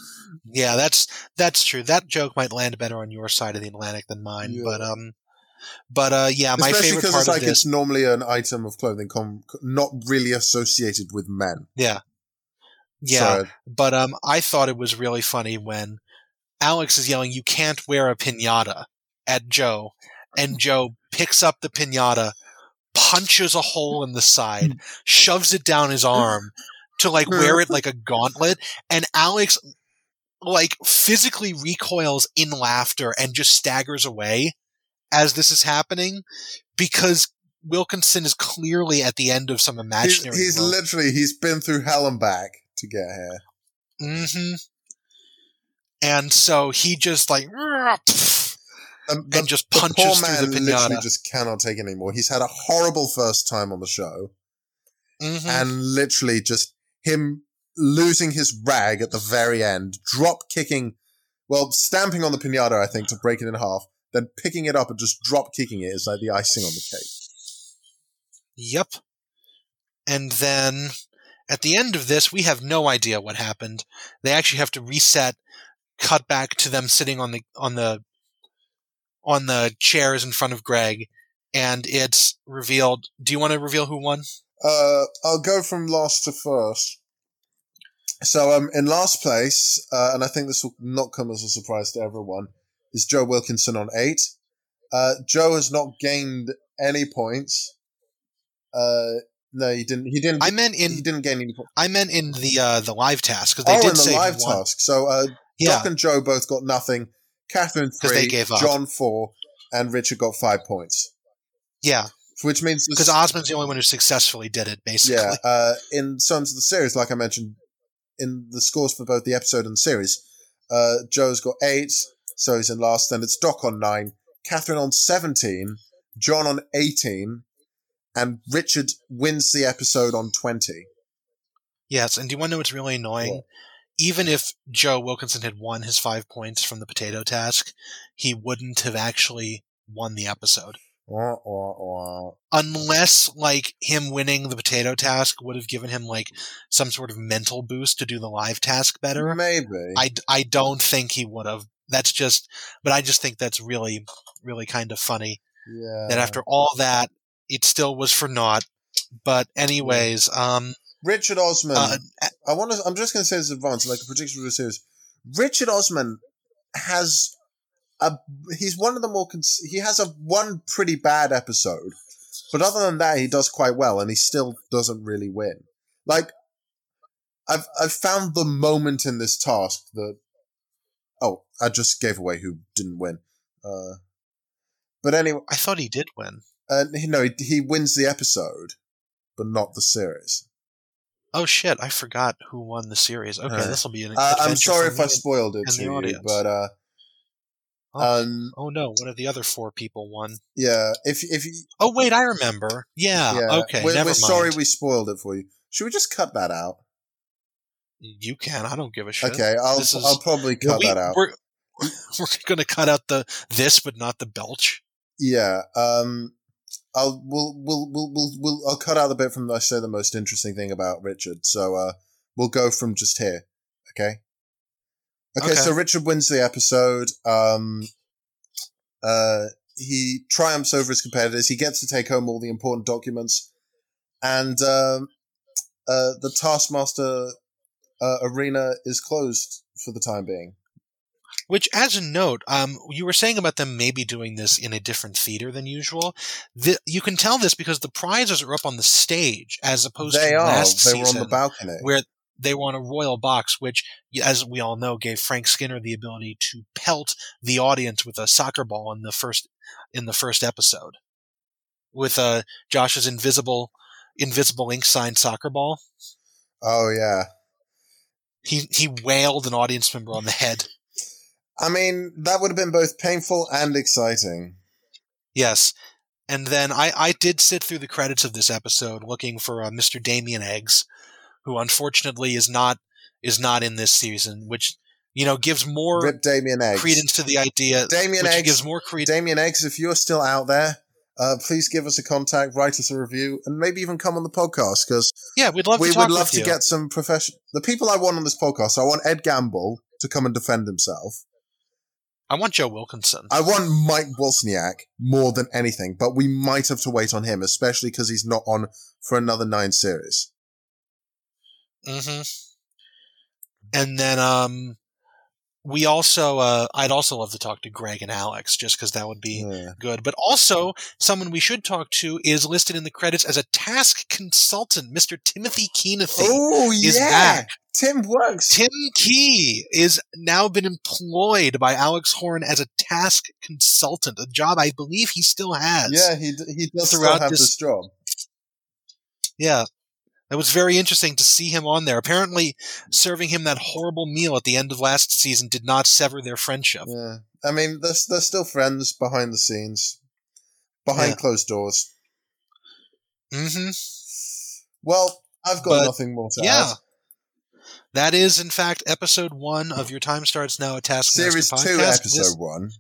yeah, that's that's true. That joke might land better on your side of the Atlantic than mine, yeah. but um, but uh, yeah, my especially favorite part it's of like this it's normally an item of clothing com- not really associated with men. Yeah, yeah, so, but um, I thought it was really funny when Alex is yelling, "You can't wear a piñata," at Joe. And Joe picks up the piñata, punches a hole in the side, shoves it down his arm to like wear it like a gauntlet. And Alex like physically recoils in laughter and just staggers away as this is happening because Wilkinson is clearly at the end of some imaginary. He's, he's literally, he's been through hell and back to get here. Mm-hmm. And so he just like, pfft, And, the, and just punches the poor man through the piñata. Literally just cannot take it anymore. He's had a horrible first time on the show. Mm-hmm. And literally just him losing his rag at the very end, drop kicking, well, stamping on the piñata, I think, to break it in half, then picking it up and just drop kicking it is like the icing on the cake. Yep. And then at the end of this, we have no idea what happened. They actually have to reset, cut back to them sitting on the on the on the chairs in front of Greg, and it's revealed. Do you want to reveal who won? Uh, I'll go from last to first. So um, in last place, uh, and I think this will not come as a surprise to everyone, is Joe Wilkinson on eight. Uh, Joe has not gained any points. Uh, no, he didn't. He didn't. I meant in. He didn't gain any points. I meant in the uh, the live task because they oh, did in the say live who won. Task. So uh, yeah. Doc and Joe both got nothing. Catherine three, John four, and Richard got five points. Yeah, which means because Osman's the only one who successfully did it, basically. Yeah. Uh, in terms of the series, like I mentioned, in the scores for both the episode and the series, uh, Joe's got eight, so he's in last. Then it's Doc on nine, Catherine on seventeen, John on eighteen, and Richard wins the episode on twenty. Yes, and do you want to know what's really annoying? What? Even if Joe Wilkinson had won his five points from the potato task, he wouldn't have actually won the episode. Uh, uh, uh. Unless, like, him winning the potato task would have given him, like, some sort of mental boost to do the live task better. Maybe. I, I don't think he would have. That's just – but I just think that's really, really kind of funny. Yeah. That after all that, it still was for naught. But anyways yeah. – um. Richard Osman. Uh, I want to. I'm just going to say this in advance, like a prediction for the series. Richard Osman has a. He's one of the more. Cons- he has a one pretty bad episode, but other than that, he does quite well, and he still doesn't really win. Like, I've I've found the moment in this task that. Oh, I just gave away who didn't win. Uh, but anyway, I thought he did win. Uh, no, he, he wins the episode, but not the series. Oh shit! I forgot who won the series. Okay, uh, this will be an adventure. Uh, I'm sorry if I spoiled it to you, but uh, oh, um, oh no, one of the other four people won. Yeah, if if you, oh wait, I remember. Yeah, yeah. Okay, we're, never we're mind. Sorry we spoiled it for you. Should we just cut that out? You can. I don't give a shit. Okay, I'll is, I'll probably cut we, that out. We're we're going to cut out the this, but not the belch. Yeah. Um, I'll we'll we'll we'll we'll, we'll I'll cut out the bit from I say the most interesting thing about Richard. So uh, we'll go from just here. Okay. Okay. Okay. So Richard wins the episode. Um, uh, he triumphs over his competitors. He gets to take home all the important documents, and um, uh, the Taskmaster uh, arena is closed for the time being. Which, as a note, um, you were saying about them maybe doing this in a different theater than usual. The, you can tell this because the prizes are up on the stage, as opposed they to are. last they season, they were on the balcony, where they were on a royal box, which, as we all know, gave Frank Skinner the ability to pelt the audience with a soccer ball in the first in the first episode, with uh, Josh's invisible invisible ink signed soccer ball. Oh yeah, he he wailed an audience member on the head. I mean, that would have been both painful and exciting. Yes. And then I, I did sit through the credits of this episode looking for uh, Mister Damien Eggs, who unfortunately is not is not in this season, which, you know, gives more Rip Damien Eggs. credence to the idea. Damien Eggs, gives more cred- Damien Eggs, if you're still out there, uh, please give us a contact, write us a review, and maybe even come on the podcast, because yeah, we'd love we to talk would love to you. get some professional... The people I want on this podcast, I want Ed Gamble to come and defend himself. I want Joe Wilkinson. I want Mike Wozniak more than anything, but we might have to wait on him, especially because he's not on for another nine series. Mm-hmm. And then um, we also uh, – I'd also love to talk to Greg and Alex just because that would be yeah. good. But also someone we should talk to is listed in the credits as a task consultant. Mister Timothy Keenethy oh, is yeah. back. Tim works. Tim Key is now been employed by Alex Horne as a task consultant, a job I believe he still has. Yeah, he he does still have this, this job. Yeah, it was very interesting to see him on there. Apparently, serving him that horrible meal at the end of last season did not sever their friendship. Yeah, I mean, they're, they're still friends behind the scenes, behind yeah. closed doors. Mm-hmm. Well, I've got but, nothing more to yeah. add. That is, in fact, episode one of Your Time Starts Now, a Taskmaster Series podcast. two, episode this, one.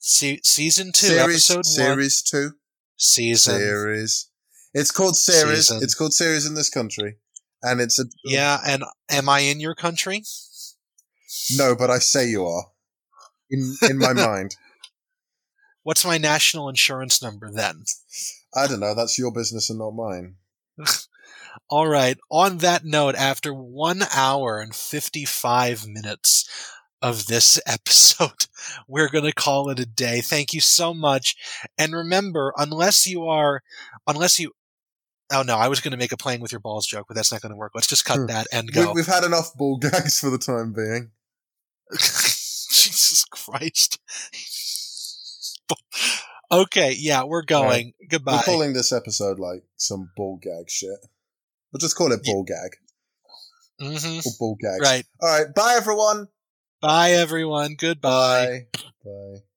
Se- season two, series, episode series one. Series two. Season. Series. It's called series. Season. It's called series in this country. And it's a... Yeah, and am I in your country? No, but I say you are. In, in my mind. What's my national insurance number, then? I don't know. That's your business and not mine. All right. On that note, after one hour and fifty-five minutes of this episode, we're going to call it a day. Thank you so much. And remember, unless you are, unless you, oh no, I was going to make a playing with your balls joke, but that's not going to work. Let's just cut that and go. We've had enough ball gags for the time being. Jesus Christ. Okay. Yeah, we're going. Right. Goodbye. We're calling this episode like some ball gag shit. We'll just call it ball gag. Mm-hmm. Or ball gags. Right. All right. Bye, everyone. Bye, everyone. Goodbye. Bye. Bye.